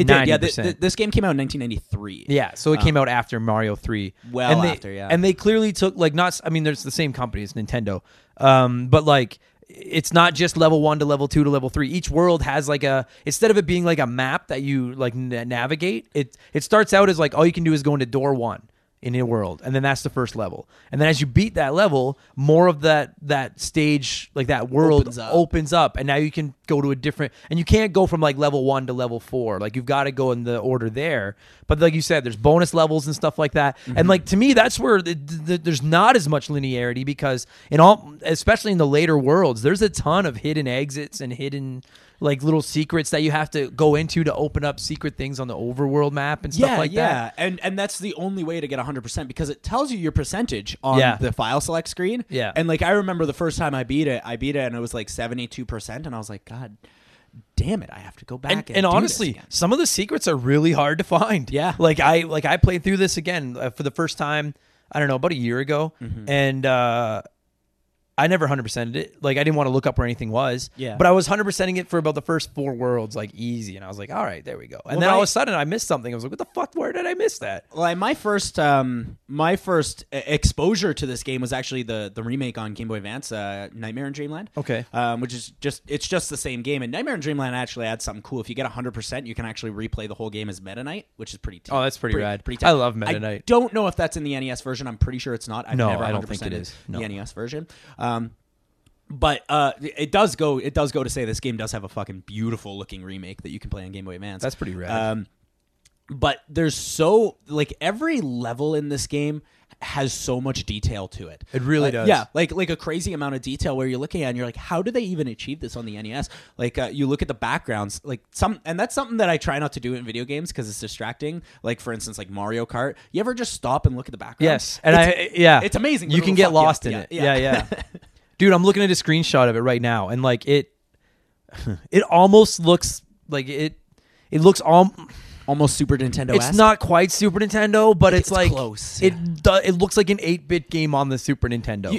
90%. Did, yeah. This game came out in 1993. Yeah, so it came out after Mario 3. Well, after, yeah. And they clearly took, like, not... I mean, there's the same company. It's Nintendo. But, like... it's not just level 1 to level 2 to level 3. Each world has like a, instead of it being like a map that you like navigate, it starts out as like all you can do is go into door 1 in a world, and then that's the first level. And then as you beat that level, more of that stage, like that world opens up, and now you can go to a different, and you can't go from like level 1 to level 4. Like you've got to go in the order there. But like you said, there's bonus levels and stuff like that. Mm-hmm. And like to me, that's where there's not as much linearity, because especially in the later worlds, there's a ton of hidden exits and hidden like little secrets that you have to go into to open up secret things on the overworld map and stuff like that. Yeah, and that's the only way to get 100%, because it tells you your percentage on the file select screen. Yeah. And like I remember the first time I beat it and it was like 72%, and I was like, God damn it, I have to go back and honestly, some of the secrets are really hard to find. Yeah. Like I played through this again for the first time, I don't know, about a year ago, mm-hmm. and I never 100%ed it. Like I didn't want to look up where anything was. Yeah. But I was 100%ing it for about the first 4 worlds, like easy. And I was like, all right, there we go. And then all of a sudden, I missed something. I was like, what the fuck? Where did I miss that? Like my first exposure to this game was actually the remake on Game Boy Advance, Nightmare in Dreamland. Okay. Which is just the same game. And Nightmare in Dreamland actually adds something cool. If you get 100%, you can actually replay the whole game as Meta Knight, which is pretty. Oh, that's pretty rad. Pretty I love Meta Knight. I don't know if that's in the NES version. I'm pretty sure it's not. Never I don't think it is. No. The NES version. But it does go to say this game does have a fucking beautiful looking remake that you can play on Game Boy Advance. That's pretty rad. But there's so like every level in this game has so much detail to it. It really does. Yeah, like a crazy amount of detail where you're looking at it and you're like, how do they even achieve this on the NES? Like you look at the backgrounds, like and that's something that I try not to do in video games because it's distracting. Like for instance, like Mario Kart, you ever just stop and look at the background? Yes, and it's amazing. You can get lost in it. Yeah. Dude, I'm looking at a screenshot of it right now, and like it almost looks like it looks almost Super Nintendo. It's not quite Super Nintendo, but it's like close. Yeah. It looks like an 8-bit game on the Super Nintendo.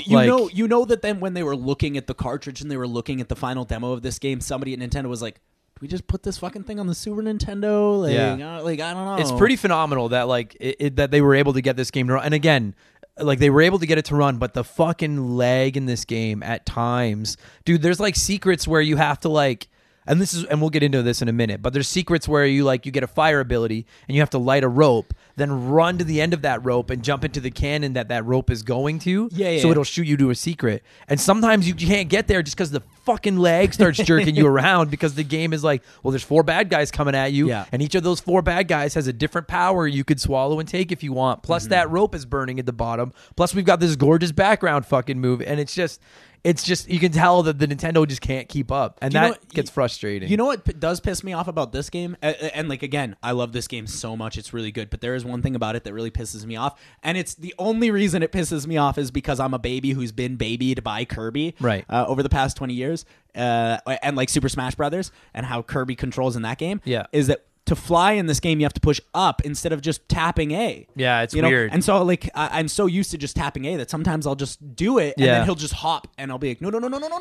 You know that then when they were looking at the cartridge and they were looking at the final demo of this game, somebody at Nintendo was like, "We just put this fucking thing on the Super Nintendo." I don't know. It's pretty phenomenal that like that they were able to get this game to run. And again, like they were able to get it to run, but the fucking lag in this game at times, dude. There's like secrets where you have to like. And we'll get into this in a minute, but there's secrets where you get a fire ability and you have to light a rope, then run to the end of that rope and jump into the cannon that rope is going to. Yeah, it'll shoot you to a secret. And sometimes you can't get there just because the fucking lag starts jerking you around, because the game is like, well, there's 4 bad guys coming at you, and each of those 4 bad guys has a different power you could swallow and take if you want. Plus that rope is burning at the bottom. Plus we've got this gorgeous background fucking move, and it's just you can tell that the Nintendo just can't keep up, and that gets frustrating. You know what does piss me off about this game? And like again, I love this game so much; it's really good. But there is one thing about it that really pisses me off, and it's the only reason it pisses me off is because I'm a baby who's been babied by Kirby, right? Over the past 20 years, and like Super Smash Brothers and how Kirby controls in that game, is that. To fly in this game, you have to push up instead of just tapping A. Yeah, it's weird. And so, like, I'm so used to just tapping A that sometimes I'll just do it, and then he'll just hop, and I'll be like, no.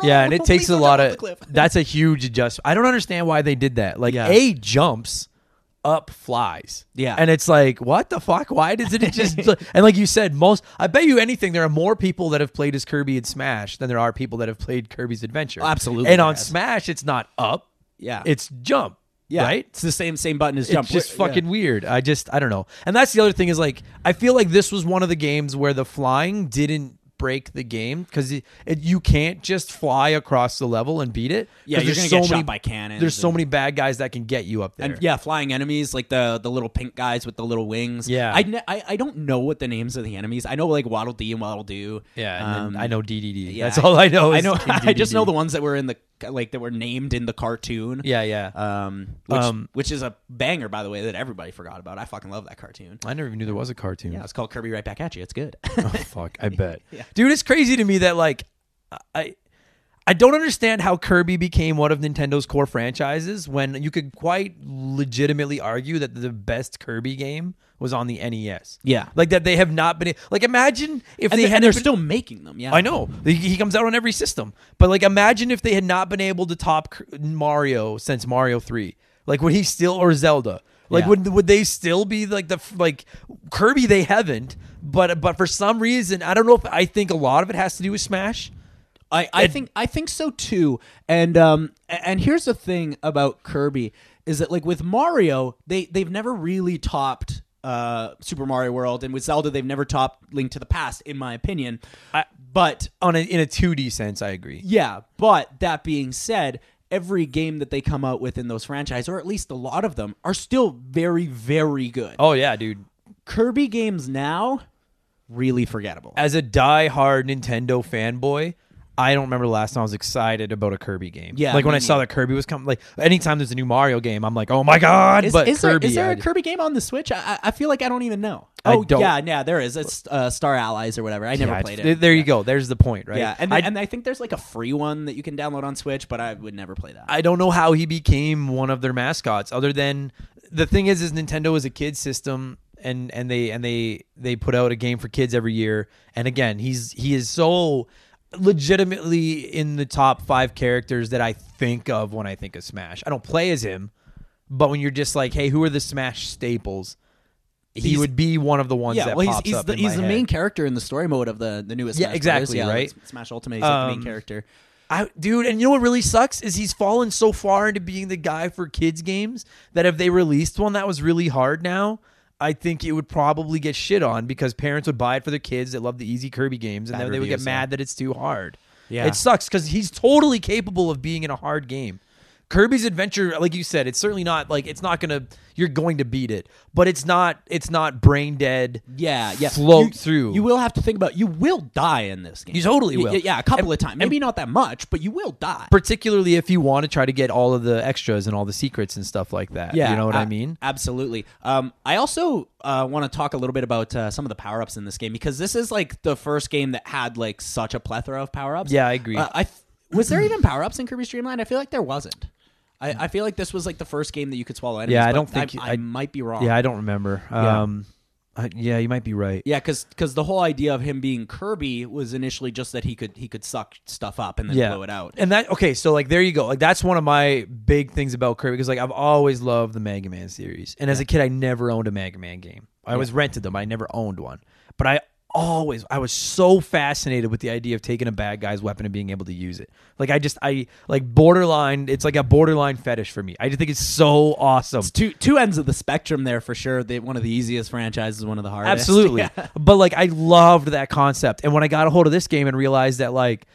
Yeah, and it takes a lot of... That's a huge adjustment. I don't understand why they did that. Like, A jumps... up flies. Yeah. And it's like, what the fuck? Why does it just... And like you said, I bet you anything, there are more people that have played as Kirby in Smash than there are people that have played Kirby's Adventure. Absolutely. And on Smash, it's not up. Yeah. It's jump. Yeah, right? It's the same button as jump. It's just fucking weird. I don't know. And that's the other thing is like, I feel like this was one of the games where the flying didn't break the game, because you can't just fly across the level and beat it. Yeah, you're going to get shot by cannons. There's so many bad guys that can get you up there. And yeah, flying enemies, like the little pink guys with the little wings. Yeah. I don't know what the names of the enemies. I know like Waddle Dee and Waddle Doo. Yeah, and I know DDD. Yeah, that's all I know. I know. I just know the ones that were in the... like that were named in the cartoon. Which is a banger, by the way, that everybody forgot about. I fucking love that cartoon. I never even knew there was a cartoon. Yeah, it's called Kirby Right Back at You. It's good. Oh fuck, I bet. Yeah. Dude, it's crazy to me that like I don't understand how Kirby became one of Nintendo's core franchises when you could quite legitimately argue that the best Kirby game was on the NES. Yeah. Like that they have not been... Like imagine if they hadn't... They're still making them, yeah. I know. He comes out on every system. But like imagine if they had not been able to top Mario since Mario 3. Like would he still... Or Zelda. Like would they still be like the... Like Kirby they haven't. But for some reason, I don't know if... I think a lot of it has to do with Smash. I think so too. And here's the thing about Kirby is that, like, with Mario, they've never really topped Super Mario World, and with Zelda, they've never topped Link to the Past, in my opinion. But in a 2D sense, I agree. Yeah, but that being said, every game that they come out with in those franchises, or at least a lot of them, are still very, very good. Oh yeah, dude. Kirby games now, really forgettable. As a diehard Nintendo fanboy, I don't remember the last time I was excited about a Kirby game. Yeah, like when I saw that Kirby was coming. Like anytime there's a new Mario game, I'm like, oh my god! Is there a Kirby game on the Switch? I feel like I don't even know. Yeah, there is. It's Star Allies or whatever. I never played it. There you go. There's the point, right? Yeah, and I think there's like a free one that you can download on Switch, but I would never play that. I don't know how he became one of their mascots. Other than the thing is Nintendo is a kid system. And they put out a game for kids every year. And again, he is so legitimately in the top five characters that I think of when I think of Smash. I don't play as him, but when you're just like, hey, who are the Smash staples? He would be one of the ones that pops up in my head. Main character in the story mode of the newest. Yeah, Smash exactly. Players. Right. Smash Ultimate is the main character. Dude, and you know what really sucks is he's fallen so far into being the guy for kids games that if they released one that was really hard now, I think it would probably get shit on because parents would buy it for their kids that love the easy Kirby games, and then they would get mad that it's too hard. Yeah. It sucks because he's totally capable of being in a hard game. Kirby's Adventure, like you said, it's certainly not like it's not gonna. You're going to beat it, but it's not brain dead. Yeah. Float through. You will have to think about. You will die in this game. You totally will. Yeah, a couple of times. Maybe not that much, but you will die. Particularly if you want to try to get all of the extras and all the secrets and stuff like that. Yeah, you know what I mean? Absolutely. I also want to talk a little bit about some of the power ups in this game because this is like the first game that had like such a plethora of power ups. Yeah, I agree. Was there even power ups in Kirby's Dream Land? I feel like there wasn't. I feel like this was like the first game that you could swallow enemies. Yeah, I don't think... I might be wrong. Yeah, I don't remember. Yeah, you might be right. Yeah, because the whole idea of him being Kirby was initially just that he could suck stuff up and then blow it out. And that... Okay, so like there you go. Like that's one of my big things about Kirby because like I've always loved the Mega Man series. And as a kid, I never owned a Mega Man game. I always rented them. I never owned one. But I was so fascinated with the idea of taking a bad guy's weapon and being able to use it. Like it's like a borderline fetish for me. I just think it's so awesome. It's two ends of the spectrum there for sure. One of the easiest franchises, one of the hardest. Absolutely. Yeah. But like I loved that concept. And when I got a hold of this game and realized that like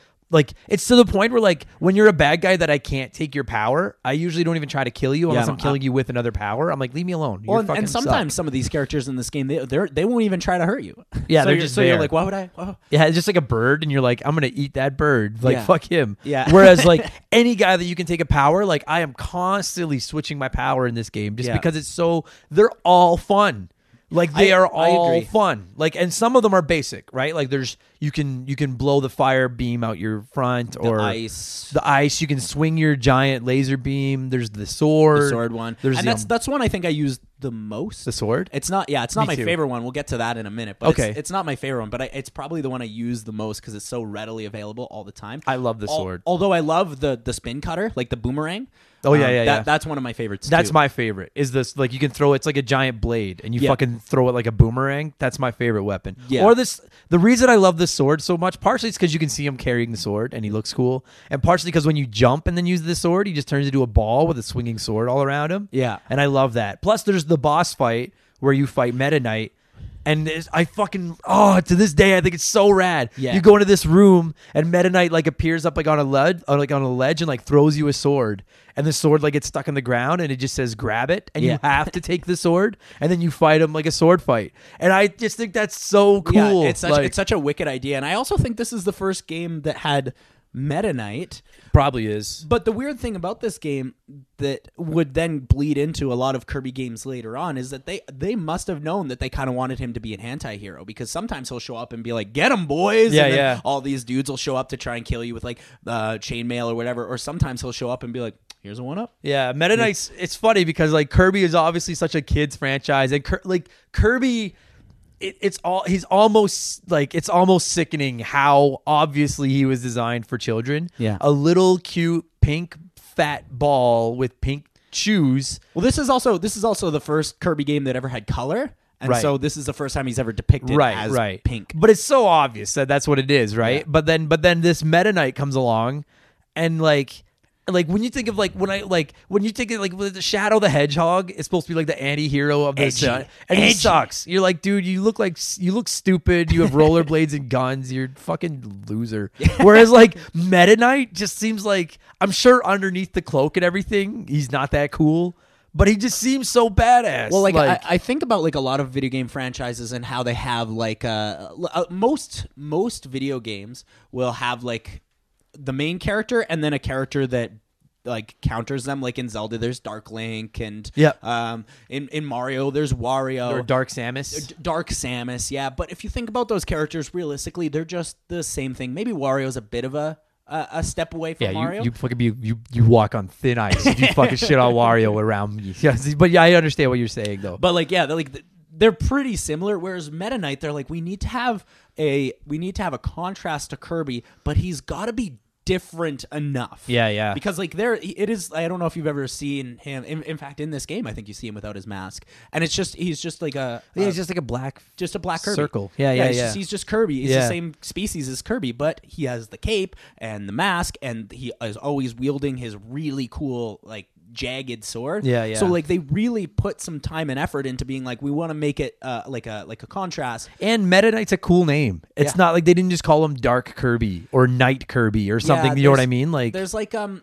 it's to the point where like when you're a bad guy that I can't take your power, I usually don't even try to kill you unless I'm killing you with another power. I'm like, leave me alone. Sometimes some of these characters in this game they won't even try to hurt you. Yeah, so they're just there. You're like, why would I? Oh. Yeah, it's just like a bird, and you're like, I'm gonna eat that bird. Like fuck him. Yeah. Whereas like any guy that you can take a power, like I am constantly switching my power in this game just because it's so they're all fun. Like they are all fun. Like, and some of them are basic, right? Like there's you can blow the fire beam out your front or the ice. You can swing your giant laser beam. There's the sword one. That's one I think I used the most. The sword? It's not my favorite one. We'll get to that in a minute. But it's not my favorite one, but it's probably the one I use the most because it's so readily available all the time. I love the sword. Although I love the spin cutter, like the boomerang. Oh, yeah. That's one of my favorites, too. That's my favorite. Is this, like, you can throw... It's like a giant blade, and you fucking throw it like a boomerang. That's my favorite weapon. Yeah. Or this... The reason I love this sword so much, partially it's because you can see him carrying the sword, and he looks cool. And partially because when you jump and then use the sword, he just turns into a ball with a swinging sword all around him. Yeah. And I love that. Plus, there's the boss fight where you fight Meta Knight. And I fucking... Oh, to this day, I think it's so rad. Yeah. You go into this room, and Meta Knight, like, appears up, like, on a ledge and, like, throws you a sword. And the sword, like, gets stuck in the ground, and it just says, grab it. And you have to take the sword, and then you fight him like a sword fight. And I just think that's so cool. Yeah, it's such a wicked idea. And I also think this is the first game that had Meta Knight. Probably is. But the weird thing about this game that would then bleed into a lot of Kirby games later on is that they must have known that they kind of wanted him to be an anti-hero because sometimes he'll show up and be like, get him, boys! Yeah, and then all these dudes will show up to try and kill you with like chainmail or whatever. Or sometimes he'll show up and be like, here's a one-up. Yeah, Meta Knight's... It's funny because like Kirby is obviously such a kid's franchise and Kirby... It's almost sickening how obviously he was designed for children. Yeah, a little cute pink fat ball with pink shoes. Well, this is also the first Kirby game that ever had color. And so this is the first time he's ever depicted as pink. But it's so obvious that that's what it is, right? Yeah. But then this Meta Knight comes along, and like when you think of when the Shadow the Hedgehog is supposed to be like the anti-hero of this, and he sucks. You're like, dude, you look stupid. You have rollerblades and guns. You're a fucking loser. Whereas like Meta Knight just seems like, I'm sure underneath the cloak and everything, he's not that cool. But he just seems so badass. Well, I think about like a lot of video game franchises and how they have like most video games will have like the main character and then a character that like counters them. Like in Zelda, there's Dark Link, and in Mario, there's Wario or Dark Samus. Dark Samus, yeah. But if you think about those characters realistically, they're just the same thing. Maybe Wario's a bit of a step away from Mario. You fucking you walk on thin ice. You fucking shit on Wario around me. Yes, but yeah, I understand what you're saying though. But like, yeah, they're pretty similar. Whereas Meta Knight, they're like, we need to have a contrast to Kirby, but he's got to be different enough. Yeah, yeah. Because like I don't know if you've ever seen him. In fact, in this game, I think you see him without his mask, and it's just he's just like a black Kirby circle. Yeah, yeah, yeah. He's just Kirby. He's the same species as Kirby, but he has the cape and the mask, and he is always wielding his really cool like jagged sword. Yeah, yeah. So like they really put some time and effort into being like, we want to make it like a contrast. And Meta Knight's a cool name. It's not like they didn't just call him Dark Kirby or Night Kirby or something. Yeah, you know what I mean? Like there's like I'm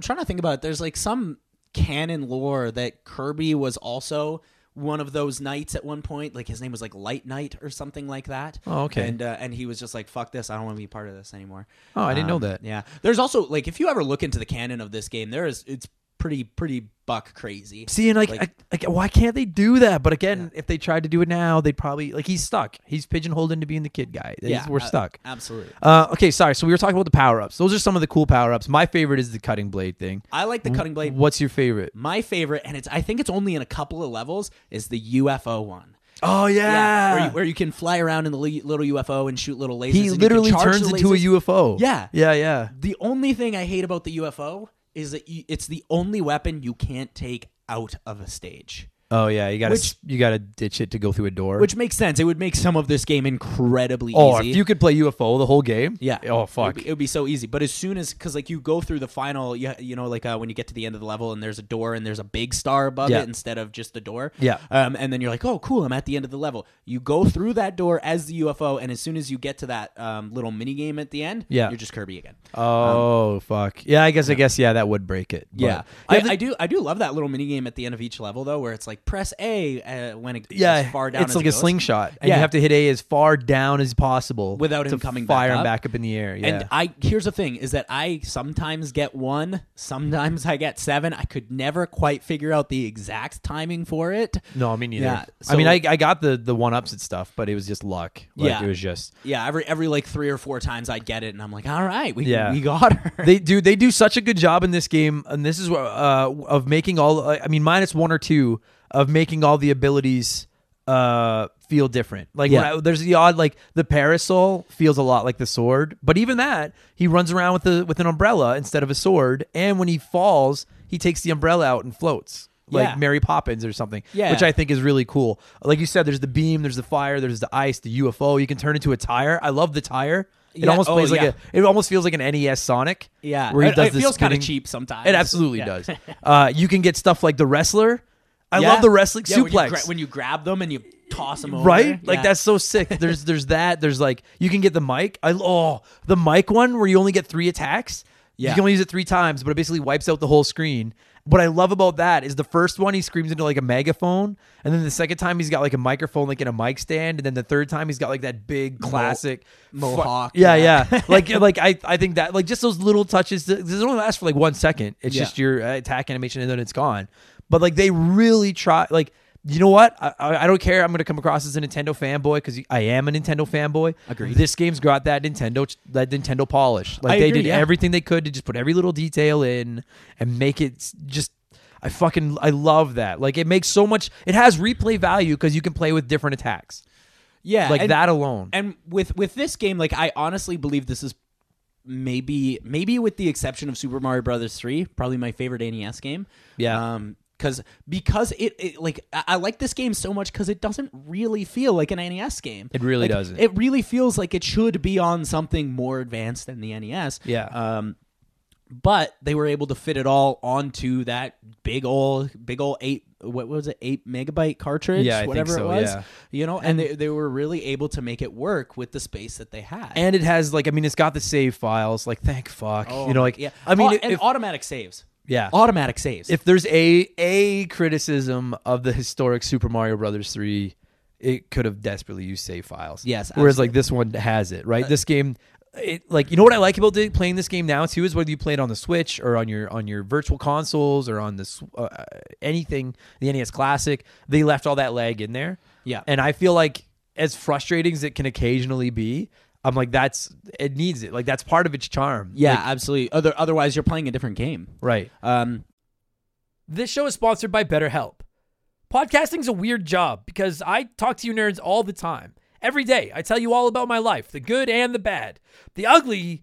trying to think about it. There's like some canon lore that Kirby was also one of those knights at one point. Like his name was like Light Knight or something like that. Oh, okay. And he was just like, fuck this, I don't want to be part of this anymore. Oh, I didn't know that. Yeah. There's also like, if you ever look into the canon of this game, it's pretty buck crazy. See, and like why can't they do that? But again, if they tried to do it now, they'd probably like, he's stuck. He's pigeonholed into being the kid guy. We're stuck. Absolutely. Okay, sorry. So we were talking about the power-ups. Those are some of the cool power-ups. My favorite is the cutting blade thing. I like the cutting blade. What's your favorite? My favorite, and I think it's only in a couple of levels, is the UFO one. Oh, yeah. Where you can fly around in the little UFO and shoot little lasers. He literally turns into a UFO. Yeah. Yeah, yeah. The only thing I hate about the UFO is that it's the only weapon you can't take out of a stage. Oh yeah, you gotta ditch it to go through a door, which makes sense. It would make some of this game incredibly easy. If you could play UFO the whole game, yeah. Oh fuck, it would be so easy. But as soon as, because like you go through the final, when you get to the end of the level and there's a door and there's a big star above it instead of just the door, and then you're like, oh cool, I'm at the end of the level. You go through that door as the UFO, and as soon as you get to that little mini game at the end, you're just Kirby again. Oh fuck, yeah. I guess that would break it. But yeah, I do love that little mini game at the end of each level though, where it's like, press A when it goes as far down as it goes. It's like a slingshot, and you have to hit A as far down as possible without him coming back up. Fire him back up in the air. Yeah. And here's the thing, is that I sometimes get 1, sometimes I get 7. I could never quite figure out the exact timing for it. No, me neither. Yeah, so, I mean, I got the one-ups and stuff, but it was just luck. Like, yeah. It was just... Yeah, every like 3 or 4 times I'd get it, and I'm like, all right, we got her. They do such a good job in this game, and this is of making all... I mean, minus 1 or 2... of making all the abilities feel different. Like there's the odd, like the parasol feels a lot like the sword, but even that, he runs around with an umbrella instead of a sword, and when he falls, he takes the umbrella out and floats like Mary Poppins or something, which I think is really cool. Like you said, there's the beam, there's the fire, there's the ice, the UFO. You can turn into a tire. I love the tire. It almost plays like it almost feels like an NES Sonic. Yeah, where he does this feels kind of cheap sometimes. It absolutely does. You can get stuff like the wrestler. I love the wrestling suplex. When you grab them and you toss them over. Right? Like, that's so sick. There's that. There's, like, you can get the mic. The mic one where you only get 3 attacks. Yeah. You can only use it 3 times, but it basically wipes out the whole screen. What I love about that is the first one, he screams into, like, a megaphone. And then the second time, he's got, like, a microphone, like, in a mic stand. And then the third time, he's got, like, that big classic... Mohawk. Yeah. I think that, like, just those little touches. This only lasts for, like, 1 second. It's just your attack animation, and then it's gone. But, like, they really try... Like, you know what? I don't care. I'm going to come across as a Nintendo fanboy because I am a Nintendo fanboy. Agreed. This game's got that Nintendo polish. Like, they did everything they could to just put every little detail in and make it just... I love that. Like, it makes so much... It has replay value because you can play with different attacks. Yeah. Like, that alone. And with this game, like, I honestly believe this is maybe with the exception of Super Mario Bros. 3, probably my favorite NES game. Yeah. Because it like, I like this game so much because it doesn't really feel like an NES game. It really doesn't. It really feels like it should be on something more advanced than the NES. Yeah. But they were able to fit it all onto that big old 8 megabyte cartridge, whatever it was. Yeah. You know, and they were really able to make it work with the space that they had. And it has like, I mean, it's got the save files. Like, thank fuck, you know, like, yeah. I mean, automatic saves. Yeah, automatic saves. If there's a criticism of the historic Super Mario Brothers 3, it could have desperately used save files. Yes, whereas absolutely. Like this one has it, right? This game. It, like, you know what I like about playing this game now too is whether you play it on the Switch or on your virtual consoles or on this anything, the NES Classic, they left all that lag in there. Yeah, and I feel like as frustrating as it can occasionally be, I'm like it needs it. Like that's part of its charm. Yeah, like, absolutely. Otherwise, you're playing a different game, right? This show is sponsored by BetterHelp. Podcasting's a weird job because I talk to you nerds all the time. Every day, I tell you all about my life, the good and the bad. The ugly,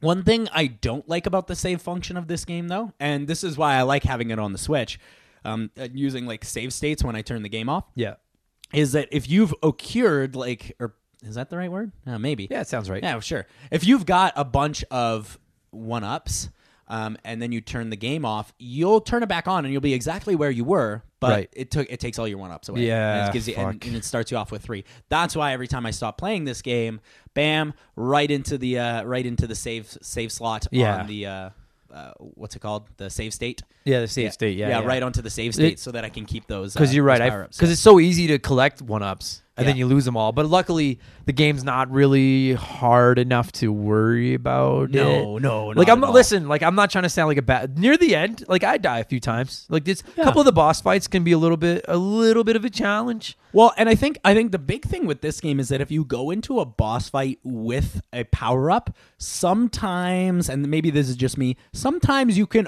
One thing I don't like about the save function of this game, though, and this is why I like having it on the Switch, using like save states when I turn the game off, is that if you've occurred like, or is that the right word? Maybe. Yeah, it sounds right. Yeah, sure. If you've got a bunch of one-ups and then you turn the game off, you'll turn it back on and you'll be exactly where you were, but it takes all your one-ups away. Yeah, and it gives you, and it starts you off with 3. That's why every time I stop playing this game, bam, right into the save slot on the what's it called? The save state. Yeah, the save state. Yeah, right onto the save state so that I can keep those. Because you're right, because it's so easy to collect one-ups and then you lose them all. But luckily, the game's not really hard enough to worry about. No. Like I'm not trying to sound like a bad. Near the end, like I die a few times. Like this, a couple of the boss fights can be a little bit of a challenge. Well, and I think the big thing with this game is that if you go into a boss fight with a power up, sometimes, and maybe this is just me, sometimes you can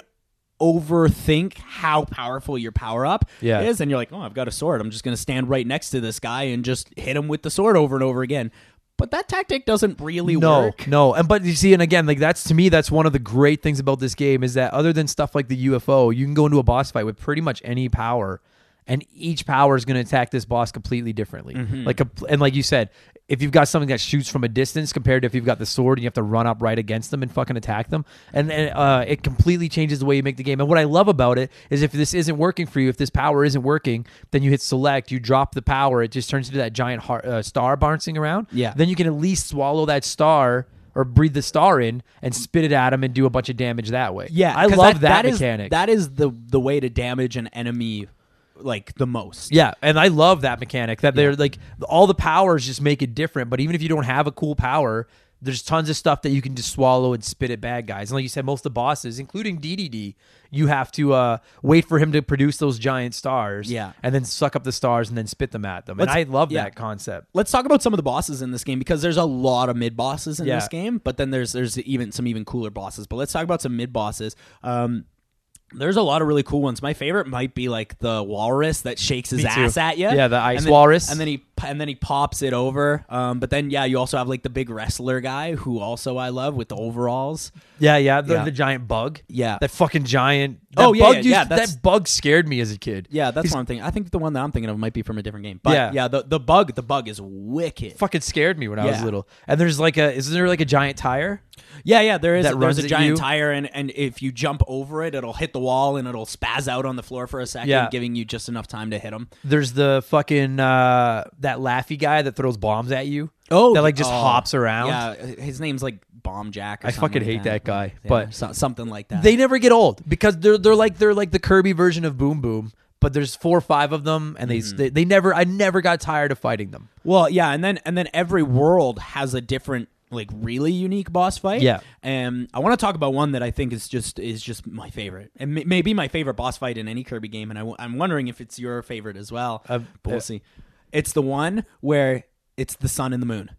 overthink how powerful your power-up is, and you're like, oh, I've got a sword, I'm just going to stand right next to this guy and just hit him with the sword over and over again. But that tactic doesn't really work. No, and but you see, and again, like that's, to me, that's one of the great things about this game is that other than stuff like the UFO, you can go into a boss fight with pretty much any power, and each power is going to attack this boss completely differently. Mm-hmm. And like you said, if you've got something that shoots from a distance compared to if you've got the sword and you have to run up right against them and fucking attack them, and it completely changes the way you make the game. And what I love about it is if this isn't working for you, if this power isn't working, then you hit select, you drop the power, it just turns into that giant star bouncing around. Yeah. Then you can at least swallow that star or breathe the star in and spit it at him and do a bunch of damage that way. Yeah, I love that mechanic. That is the way to damage an enemy like the most. Yeah, and I love that mechanic that they're like all the powers just make it different, but even if you don't have a cool power, there's tons of stuff that you can just swallow and spit at bad guys. And like you said, most of the bosses, including Dedede, you have to wait for him to produce those giant stars and then suck up the stars and then spit them at them. And I love that concept. Let's talk about some of the bosses in this game because there's a lot of mid-bosses in this game, but then there's even some even cooler bosses. But let's talk about some mid-bosses. There's a lot of really cool ones. My favorite might be like the walrus that shakes his ass at you. Yeah, the ice walrus. And then he and then he pops it over. But then, yeah, you also have like the big wrestler guy who also I love with the overalls. The giant bug. Yeah. That fucking giant. That bug scared me as a kid. Yeah, that's one thing. I think the one that I'm thinking of might be from a different game. But the bug is wicked. Fucking scared me when I was little. And there's like isn't there a giant tire? Yeah, there is. There's a giant tire, and if you jump over it, it'll hit the wall and it'll spaz out on the floor for a second, giving you just enough time to hit him. There's the fucking that laughy guy that throws bombs at you. Oh, that like just hops around. Yeah, his name's like Bomb Jack. Or I fucking hate that guy, but something like that. They never get old because they're like the Kirby version of Boom Boom. But there's 4 or 5 of them, and I never got tired of fighting them. Well, yeah, and then every world has a different, like, really unique boss fight. Yeah. And I want to talk about one that I think is just my favorite. And maybe my favorite boss fight in any Kirby game, and I'm wondering if it's your favorite as well. But we'll see. It's the one where it's the sun and the moon.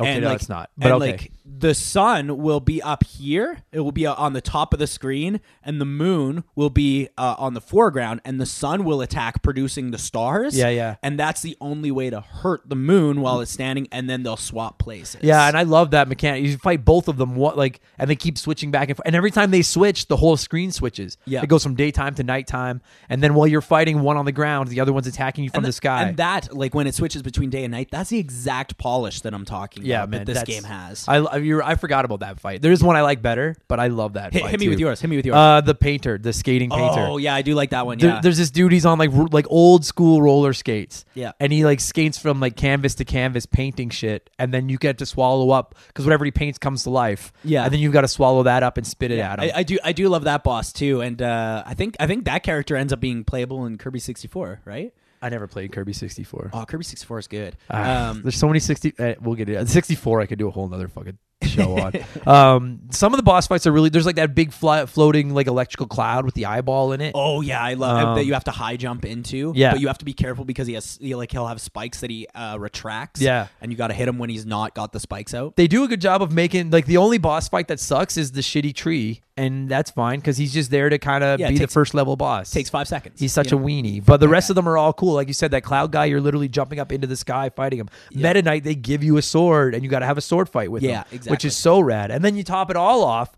Okay, and it's not. But like the sun will be up here. It will be on the top of the screen, and the moon will be on the foreground, and the sun will attack, producing the stars. Yeah. And that's the only way to hurt the moon while it's standing, and then they'll swap places. Yeah, and I love that mechanic. You fight both of them, and they keep switching back and forth. And every time they switch, the whole screen switches. Yeah. It goes from daytime to nighttime, and then while you're fighting one on the ground, the other one's attacking you from the sky. And that, like, when it switches between day and night, that's the exact polish that I'm talking about. Yeah, man, that this game has. I forgot about that fight. There's one I like better, but I love that fight. Hit me with yours. The skating painter. Oh, yeah, I do like that one, yeah. There's this dude, he's on like old school roller skates. Yeah. And he like skates from like canvas to canvas painting shit, and then you get to swallow up, because whatever he paints comes to life. Yeah. And then you've got to swallow that up and spit it at him. I do love that boss too, and I think that character ends up being playable in Kirby 64, right? I never played Kirby 64. Oh, Kirby 64 is good. There's so many 60... we'll get it. 64, I could do a whole other fucking show on. Some of the boss fights are really... There's like that big floating like electrical cloud with the eyeball in it. Oh, yeah. I love that you have to high jump into. Yeah. But you have to be careful because he'll have spikes that he retracts. Yeah. And you got to hit him when he's not got the spikes out. They do a good job of making... Like, the only boss fight that sucks is the shitty tree. And that's fine because he's just there to kind of be the first level boss. Takes 5 seconds. He's such a weenie. But the rest of them are all cool. Like you said, that cloud guy, you're literally jumping up into the sky fighting him. Yeah. Meta Knight, they give you a sword and you got to have a sword fight with him. Yeah, exactly. Which is so rad. And then you top it all off.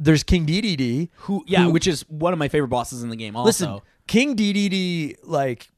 There's King Dedede. Who, which is one of my favorite bosses in the game also. Listen, King Dedede, like,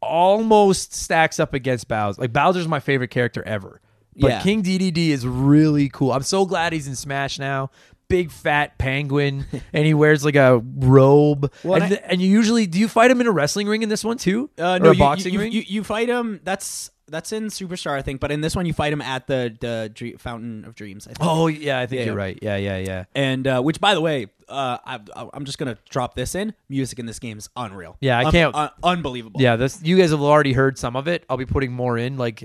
almost stacks up against Bowser. Like, Bowser's my favorite character ever. But King Dedede is really cool. I'm so glad he's in Smash now. Big fat penguin, and he wears like a robe. Well, and you usually do you fight him in a wrestling ring in this one too? No, or a boxing ring. You fight him. That's in Superstar, I think. But in this one, you fight him at the Fountain of Dreams, I think. Oh yeah, I think you're right. Yeah. And which, by the way, I'm just gonna drop this in. Music in this game is unreal. Yeah, I can't. Unbelievable. Yeah, you guys have already heard some of it. I'll be putting more in. Like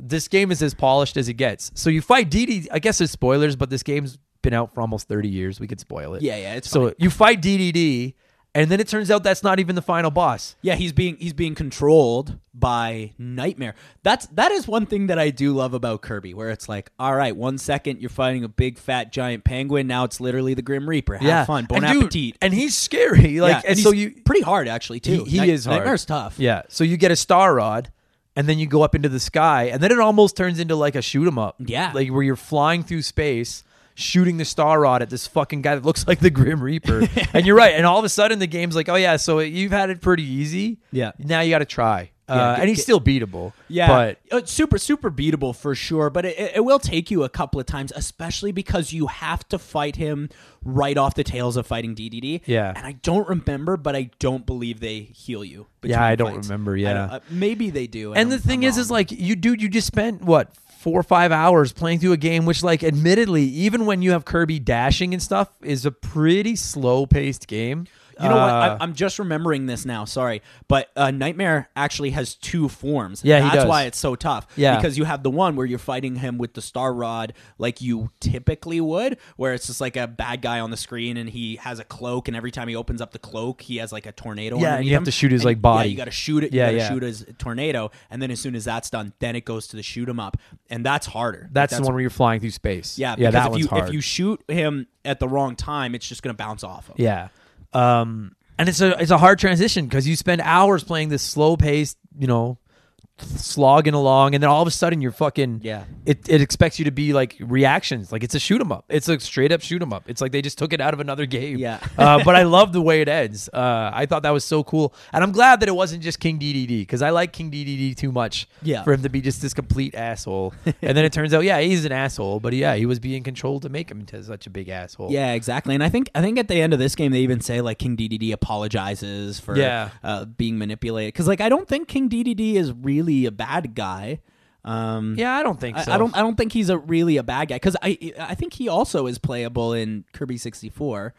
this game is as polished as it gets. So you fight Dedede. I guess there's spoilers, but this game's been out for almost 30 years. We could spoil it. Yeah, it's fine. So you fight Dedede, and then it turns out that's not even the final boss. Yeah, he's being controlled by Nightmare. That is one thing that I do love about Kirby, where it's like, all right, 1 second you're fighting a big fat giant penguin, now it's literally the Grim Reaper. Have fun. Bon appetit. And he's scary. And so you pretty hard actually too. He is hard. Nightmare's tough. Yeah. So you get a star rod. And then you go up into the sky, and then it almost turns into like a shoot 'em up. Yeah. Like where you're flying through space, shooting the star rod at this fucking guy that looks like the Grim Reaper. And you're right. And all of a sudden the game's like, oh yeah, so you've had it pretty easy. Yeah. Now you got to try. And he's still beatable. Yeah. But super, super beatable for sure. But it will take you a couple of times, especially because you have to fight him right off the tails of fighting Dedede. Yeah. And I don't remember, but I don't believe they heal you. I don't remember. Yeah. Maybe they do. And the thing is like, you just spent what? 4 or 5 hours playing through a game, which, like, admittedly, even when you have Kirby dashing and stuff, is a pretty slow-paced game. You know what? I'm just remembering this now. Sorry. But Nightmare actually has 2 forms. Yeah, he does. That's why it's so tough. Yeah. Because you have the one where you're fighting him with the star rod like you typically would, where it's just like a bad guy on the screen and he has a cloak, and every time he opens up the cloak, he has like a tornado. Yeah, and you have to shoot his body. Yeah, you got to shoot it. Yeah, you got to shoot his tornado. And then as soon as that's done, then it goes to the shoot 'em up. And that's harder. That's the one where you're flying through space. Yeah, because if you shoot him at the wrong time, it's just going to bounce off him. Yeah. And it's a hard transition because you spend hours playing this slow-paced, slogging along, and then all of a sudden you're fucking it expects you to be like reactions, like it's a shoot 'em up, it's a straight up shoot 'em up. It's like they just took it out of another game. But I love the way it ends. I thought that was so cool, and I'm glad that it wasn't just King Dedede, because I like King Dedede too much for him to be just this complete asshole. And then it turns out he's an asshole, but he was being controlled to make him into such a big asshole. Exactly. And I think at the end of this game they even say like King Dedede apologizes for being manipulated, because like I don't think King Dedede is really a bad guy. I don't think so. I don't think he's really a bad guy, because I think he also is playable in Kirby 64.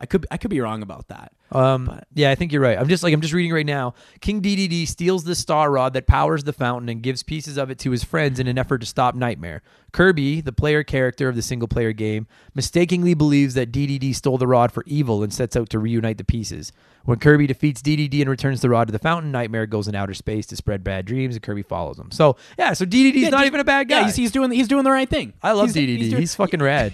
I could be wrong about that. I think you're right. I'm just reading right now. King Dedede steals the star rod that powers the fountain and gives pieces of it to his friends in an effort to stop Nightmare. Kirby, the player character of the single player game, mistakenly believes that Dedede stole the rod for evil and sets out to reunite the pieces. When Kirby defeats Dedede and returns the rod to the fountain, Nightmare goes in outer space to spread bad dreams, and Kirby follows him. So Dedede's not even a bad guy. He's doing the right thing. I love Dedede. He's fucking rad.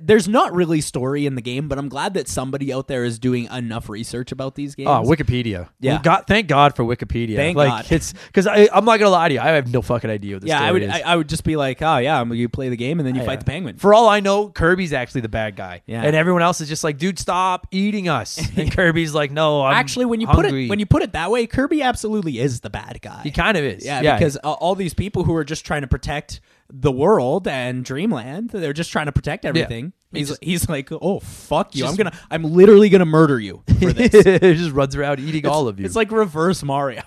There's not really story in the game, but I'm glad that somebody out there is doing enough research about these games. Wikipedia. Thank God for Wikipedia. Thank God. It's because I'm not gonna lie to you, I have no fucking idea what this story is. I would just be like, you play the game and then you fight the penguin. For all I know, Kirby's actually the bad guy. And everyone else is just like, dude, stop eating us. And Kirby's like, no, I'm actually when you put it that way, Kirby absolutely is the bad guy. He kind of is. Because all these people who are just trying to protect the world and Dreamland, they're just trying to protect everything. He's like, oh fuck you! I'm literally gonna murder you for this. It just runs around eating all of you. It's like reverse Mario.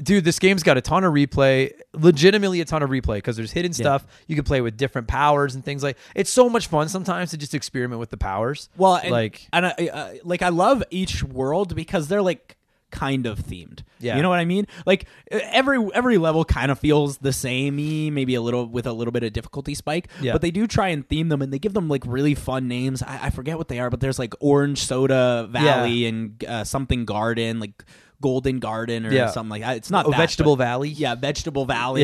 Dude, this game's got a ton of replay, legitimately a ton of replay, because there's hidden stuff. You can play with different powers and things like. It's so much fun sometimes to just experiment with the powers. Well, I love each world because they're like kind of themed. You know what I mean? Like every level kind of feels the samey, maybe a little with a little bit of difficulty spike, but they do try and theme them, and they give them like really fun names. I forget what they are, but there's like Orange Soda Valley and something Garden, like Golden Garden or something like that. It's not Vegetable Valley. Vegetable Valley.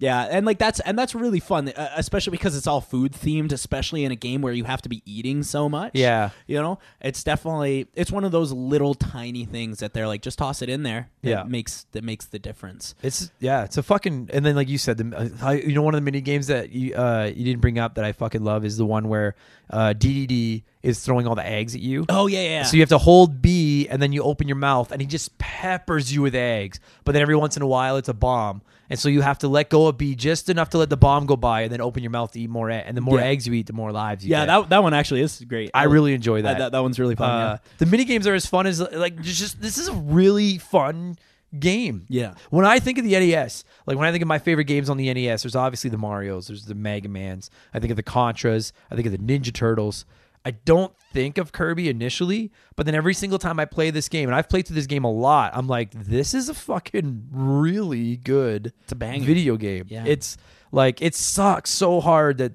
Yeah, and like that's really fun, especially because it's all food themed, especially in a game where you have to be eating so much. It's one of those little tiny things that they're like, just toss it in there. That makes the difference. It's a fucking, and then like you said, one of the mini games that you didn't bring up that I fucking love is the one where Dedede is throwing all the eggs at you. Oh, yeah. So you have to hold B, and then you open your mouth, and he just peppers you with eggs. But then every once in a while, it's a bomb. And so you have to let go of B just enough to let the bomb go by, and then open your mouth to eat more eggs. And the more eggs you eat, the more lives you get. Yeah, that one actually is great. I really enjoy that. That one's really fun. The minigames are as fun as, like, just this is a really fun game. When I think of the NES, like when I think of my favorite games on the NES, there's obviously the Marios, there's the Mega Mans, I think of the Contras, I think of the Ninja Turtles. I don't think of Kirby initially, but then every single time I play this game, and I've played through this game a lot, I'm like, this is a fucking really good video game. It's like, it sucks so hard that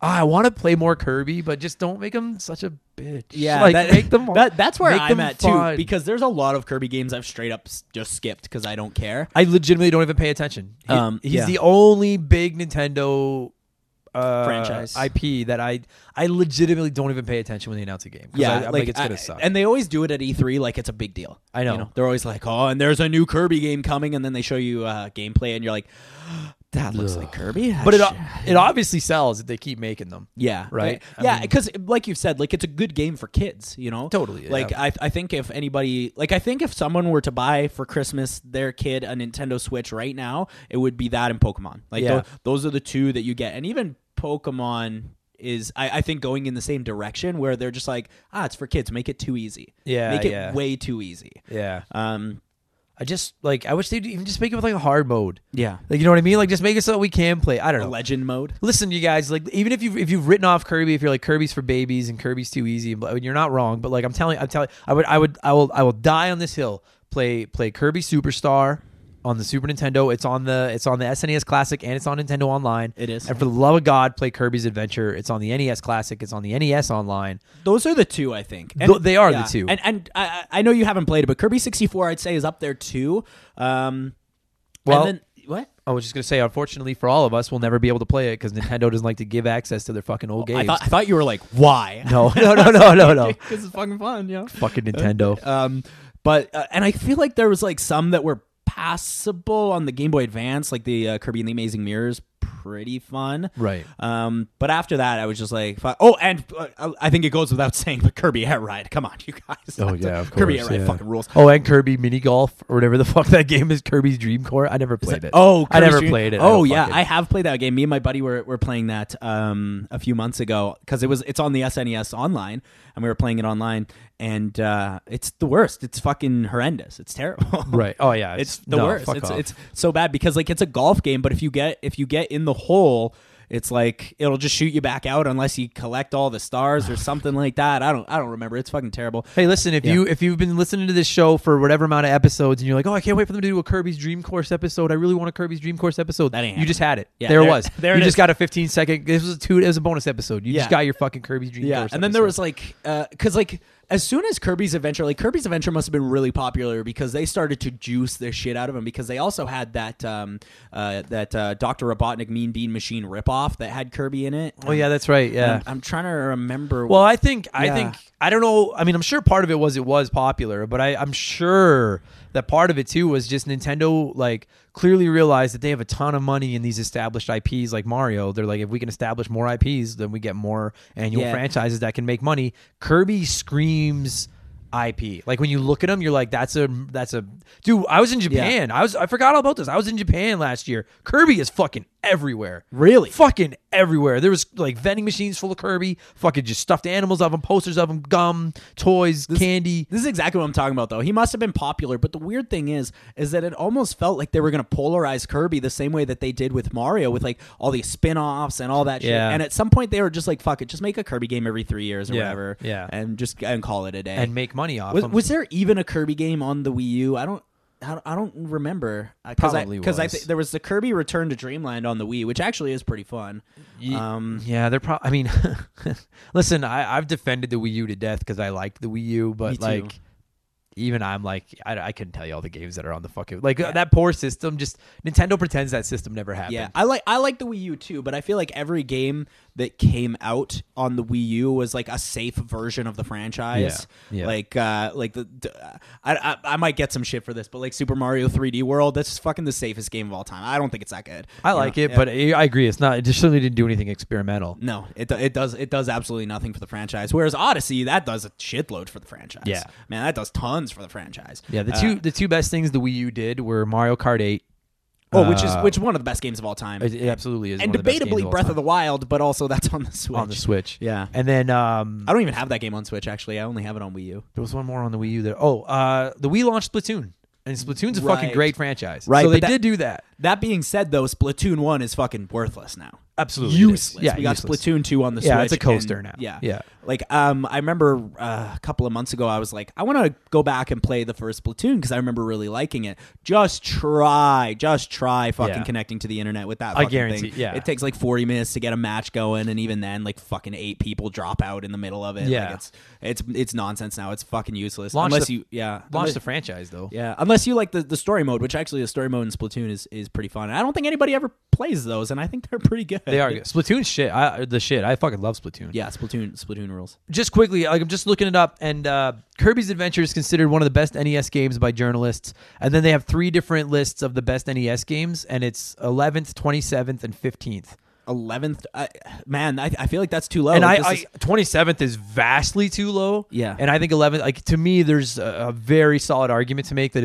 I want to play more Kirby, but just don't make him such a bitch. Make them. That's where I'm at fun. Too, because there's a lot of Kirby games I've straight up just skipped because I don't care. I legitimately don't even pay attention. He's the only big Nintendo franchise IP that I legitimately don't even pay attention when they announce a game. It's gonna suck. And they always do it at E3 like it's a big deal. I know. They're always like, oh, and there's a new Kirby game coming, and then they show you gameplay, and you're like, that looks like Kirby. But it obviously sells if they keep making them. Right? Because like you've said, like it's a good game for kids, you know? Totally. I think if anybody, like I think if someone were to buy for Christmas their kid a Nintendo Switch right now, it would be that and Pokemon. Those are the two that you get. And even Pokemon is, I think, going in the same direction where they're just like, it's for kids. Make it too easy. Make it way too easy. I just like, I wish they'd even just make it with like a hard mode. Like, you know what I mean? Like just make it so that we can play. I don't know. Legend mode. Listen, you guys, like even if you've written off Kirby, if you're like Kirby's for babies and Kirby's too easy, and you're not wrong, but like I'm telling, I will die on this hill. Play Kirby Superstar on the Super Nintendo. It's on the SNES Classic, and it's on Nintendo Online. It is. And for the love of God, play Kirby's Adventure. It's on the NES Classic. It's on the NES Online. Those are the two, I think. And they are the two. And I know you haven't played it, but Kirby 64, I'd say, is up there too. What? I was just going to say, unfortunately for all of us, we'll never be able to play it because Nintendo doesn't like to give access to their fucking old games. I thought you were like, why? No. Because it's fucking fun, you know? Fucking Nintendo. But, and I feel like there was like some that were passable on the Game Boy Advance, like the Kirby and the Amazing Mirror is pretty fun. Right. But after that, I was just like, oh, and I think it goes without saying, but Kirby Air Ride, come on, you guys. Oh, yeah, of course. Kirby Air Ride fucking rules. Oh, and Kirby Mini Golf or whatever the fuck that game is, Kirby's Dream Course. I never played it. Oh, Kirby's played it. Oh, yeah, I have played that game. Me and my buddy were playing that a few months ago because it's on the SNES online, and we were playing it online. And it's the worst. It's fucking horrendous. It's terrible. Right. Oh yeah. It's the worst. It's so bad because like it's a golf game, but if you get in the hole, it's like it'll just shoot you back out unless you collect all the stars or something like that. I don't remember. It's fucking terrible. Hey, listen, if you've been listening to this show for whatever amount of episodes and you're like, oh, I can't wait for them to do a Kirby's Dream Course episode. I really want a Kirby's Dream Course episode. That ain't happening. You just had it. Yeah, there it was. There you just got a 15-second. It was a bonus episode. You just got your fucking Kirby's Dream Course. And then there was like, because like. As soon as Kirby's Adventure must have been really popular because they started to juice the shit out of him because they also had that that Dr. Robotnik Mean Bean Machine ripoff that had Kirby in it. Oh yeah, that's right. Yeah, I'm trying to remember. Well, I think I don't know. I mean, I'm sure part of it was popular, but I'm sure that part of it too was just Nintendo like clearly realized that they have a ton of money in these established IPs like Mario. They're like, if we can establish more IPs, then we get more annual franchises that can make money. Kirby screams IP. Like when you look at them, you're like, that's a dude. I was in Japan. I forgot all about this. I was in Japan last year. Kirby is fucking everywhere. Really? Fucking everywhere. There was like vending machines full of Kirby, fucking just stuffed animals of them, posters of them, gum, toys, candy. This is exactly what I'm talking about though. He must have been popular, but the weird thing is that it almost felt like they were going to polarize Kirby the same way that they did with Mario with like all these spin-offs and all that shit. And at some point they were just like, fuck it, just make a Kirby game every 3 years or whatever. Yeah. And just call it a day. And make money off them. Was there even a Kirby game on the Wii U? I don't remember because there was the Kirby Return to Dreamland on the Wii, which actually is pretty fun. Yeah, they're probably. I mean, listen, I've defended the Wii U to death because I liked the Wii U, but like, even I'm like, I couldn't tell you all the games that are on the fucking like that poor system. Just Nintendo pretends that system never happened. Yeah, I like the Wii U too, but I feel like every game that came out on the Wii U was like a safe version of the franchise. Yeah. Like the I might get some shit for this, but like Super Mario 3D World, that's fucking the safest game of all time. I don't think it's that good. But I agree, it's not. It just certainly didn't do anything experimental. No, it does absolutely nothing for the franchise. Whereas Odyssey, that does a shitload for the franchise. Yeah, man, that does tons for the franchise. Yeah, the two best things the Wii U did were Mario Kart 8. Oh, which is one of the best games of all time. It absolutely is. And one debatably of the best Breath of the Wild, but also that's on the Switch. On the Switch, yeah. And then I don't even have that game on Switch. Actually, I only have it on Wii U. There was one more on the Wii U there. Oh, the Wii launched Splatoon, and Splatoon's a fucking great franchise. Right, so they did do that. That being said, though, Splatoon 1 is fucking worthless now. Absolutely useless. Yeah, we got Splatoon 2 on the Switch. Yeah, it's a coaster now. Yeah. Like, I remember a couple of months ago, I was like, I want to go back and play the first Splatoon because I remember really liking it. Just try fucking connecting to the internet with that. I guarantee. Thing. Yeah, it takes like 40 minutes to get a match going, and even then, like fucking 8 people drop out in the middle of it. Yeah, like, it's nonsense now. It's fucking useless. Launch the franchise though. Yeah, unless you like the story mode, which actually the story mode in Splatoon is pretty fun. And I don't think anybody ever plays those, and I think they're pretty good. They are good. Splatoon shit. I fucking love Splatoon. Yeah, Splatoon rules. Just quickly, like I'm just looking it up, and Kirby's Adventure is considered one of the best NES games by journalists. And then they have 3 different lists of the best NES games, and it's 11th, 27th, and 15th. 11th, man, I feel like that's too low. And 27th is vastly too low. Yeah, and I think 11th. Like to me, there's a very solid argument to make that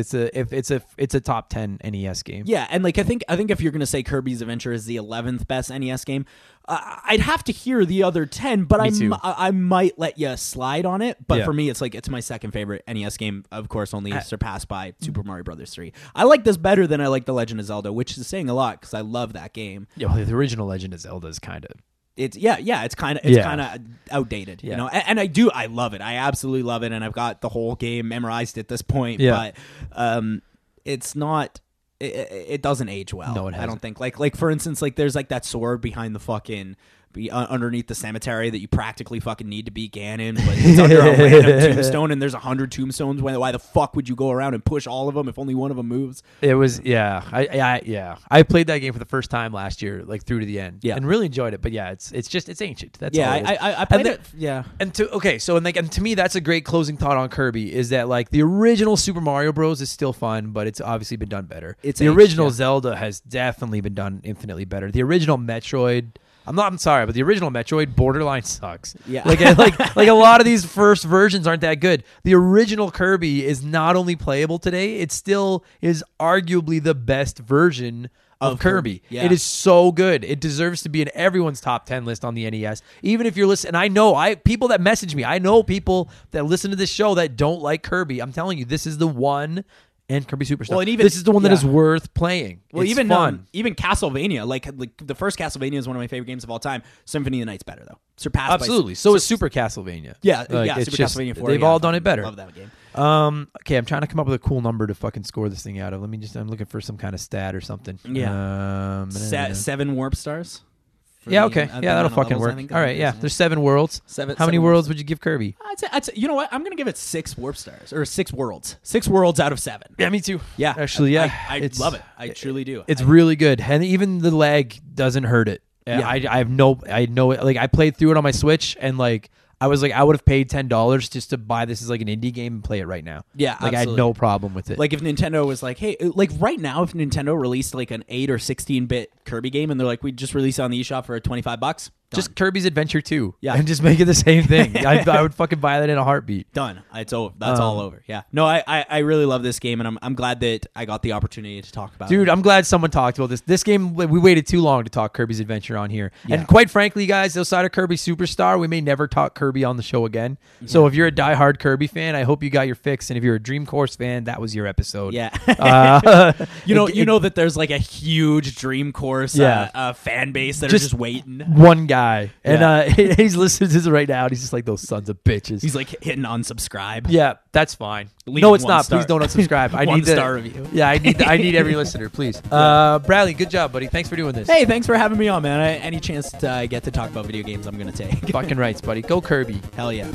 it's a top 10 NES game. Yeah, and like I think if you're gonna say Kirby's Adventure is the 11th best NES game, I'd have to hear the other 10, but I might let you slide on it. But for me, it's like it's my second favorite NES game. Of course, only surpassed by Super Mario Brothers 3. I like this better than I like The Legend of Zelda, which is saying a lot because I love that game. Yeah, well, the original Legend of Zelda is kind of. It's kind of outdated, you know. And I love it. I absolutely love it, and I've got the whole game memorized at this point. Yeah. But it's not. It doesn't age well. No, it hasn't. I don't think. Like for instance, like there's like that sword behind the fucking be underneath the cemetery that you practically fucking need to beat Ganon, but it's under a random tombstone and there's 100 tombstones. Why the fuck would you go around and push all of them if only one of them moves? It was, yeah. I played that game for the first time last year, like through to the end, and really enjoyed it. But yeah, it's just ancient. That's all it is. I played it. Yeah. And to me, that's a great closing thought on Kirby is that like the original Super Mario Bros is still fun, but it's obviously been done better. The original Zelda has definitely been done infinitely better. The original Metroid. I'm sorry, but the original Metroid borderline sucks. Yeah. Like a lot of these first versions aren't that good. The original Kirby is not only playable today, it still is arguably the best version of Kirby. Yeah. It is so good. It deserves to be in everyone's top 10 list on the NES. Even if you're listening, people that message me, I know people that listen to this show that don't like Kirby. I'm telling you, this is the one. And Kirby Superstar. Well, and even, this is the one that is worth playing. Well, it's fun. Even Castlevania, like the first Castlevania is one of my favorite games of all time. Symphony of the Night's better though. Surpassed absolutely. So is Super Castlevania. Yeah, Super Castlevania 4. They've all done it better. Love that game. Okay, I'm trying to come up with a cool number to fucking score this thing out of. I'm looking for some kind of stat or something. Yeah. 7 warp stars. Yeah, okay. Yeah, that'll fucking work. All right, yeah. There's 7 worlds. How many worlds would you give Kirby? I'd say, you know what? I'm going to give it 6 warp stars, or 6 worlds. 6 worlds out of 7. Yeah, me too. Yeah. Actually, yeah. I love it. I truly do. It's really good. And even the lag doesn't hurt it. Yeah. I played through it on my Switch, and like, I was like, I would have paid $10 just to buy this as like an indie game and play it right now. Yeah, like absolutely. I had no problem with it. Like if Nintendo was like, hey, like right now, if Nintendo released like an 8 or 16-bit Kirby game and they're like, we just released it on the eShop for $25. Done. Just Kirby's Adventure 2. Yeah. And just make it the same thing. I would fucking buy that in a heartbeat. Done. It's over. That's all over. Yeah. No, I really love this game, and I'm glad that I got the opportunity to talk about it. Dude, I'm glad someone talked about this. This game, we waited too long to talk Kirby's Adventure on here. Yeah. And quite frankly, guys, outside of Kirby Superstar, we may never talk Kirby on the show again. Yeah. So if you're a diehard Kirby fan, I hope you got your fix. And if you're a Dream Course fan, that was your episode. Yeah. you know that there's like a huge Dream Course fan base that are just waiting. One guy. He's listening to this right now, and he's just like, those sons of bitches. He's like hitting unsubscribe. Yeah, that's fine. No, it's not. Star. Please don't unsubscribe. I need star review. Yeah, I need every listener, please. Bradley, good job, buddy. Thanks for doing this. Hey, thanks for having me on, man. Any chance I get to talk about video games, I'm gonna take. Fucking rights, buddy. Go Kirby. Hell yeah.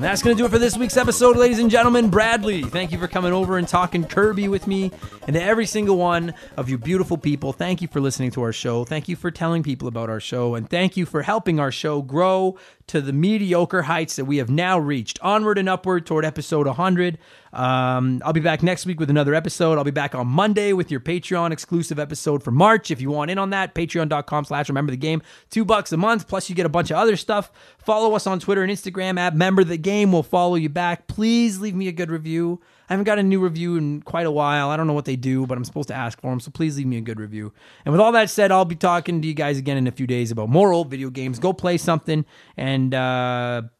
That's going to do it for this week's episode, ladies and gentlemen. Bradley, thank you for coming over and talking Kirby with me. And to every single one of you beautiful people, thank you for listening to our show. Thank you for telling people about our show. And thank you for helping our show grow to the mediocre heights that we have now reached. Onward and upward toward episode 100. I'll be back next week with another episode. I'll be back on Monday with your Patreon exclusive episode for March. If you want in on that, patreon.com/rememberthegame. $2 a month, plus you get a bunch of other stuff. Follow us on Twitter and Instagram @memberthegame. We'll follow you back. Please leave me a good review. I haven't got a new review in quite a while. I don't know what they do, but I'm supposed to ask for them, so please leave me a good review. And with all that said, I'll be talking to you guys again in a few days about more old video games. Go play something, and I'll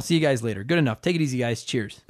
see you guys later. Good enough. Take it easy, guys. Cheers.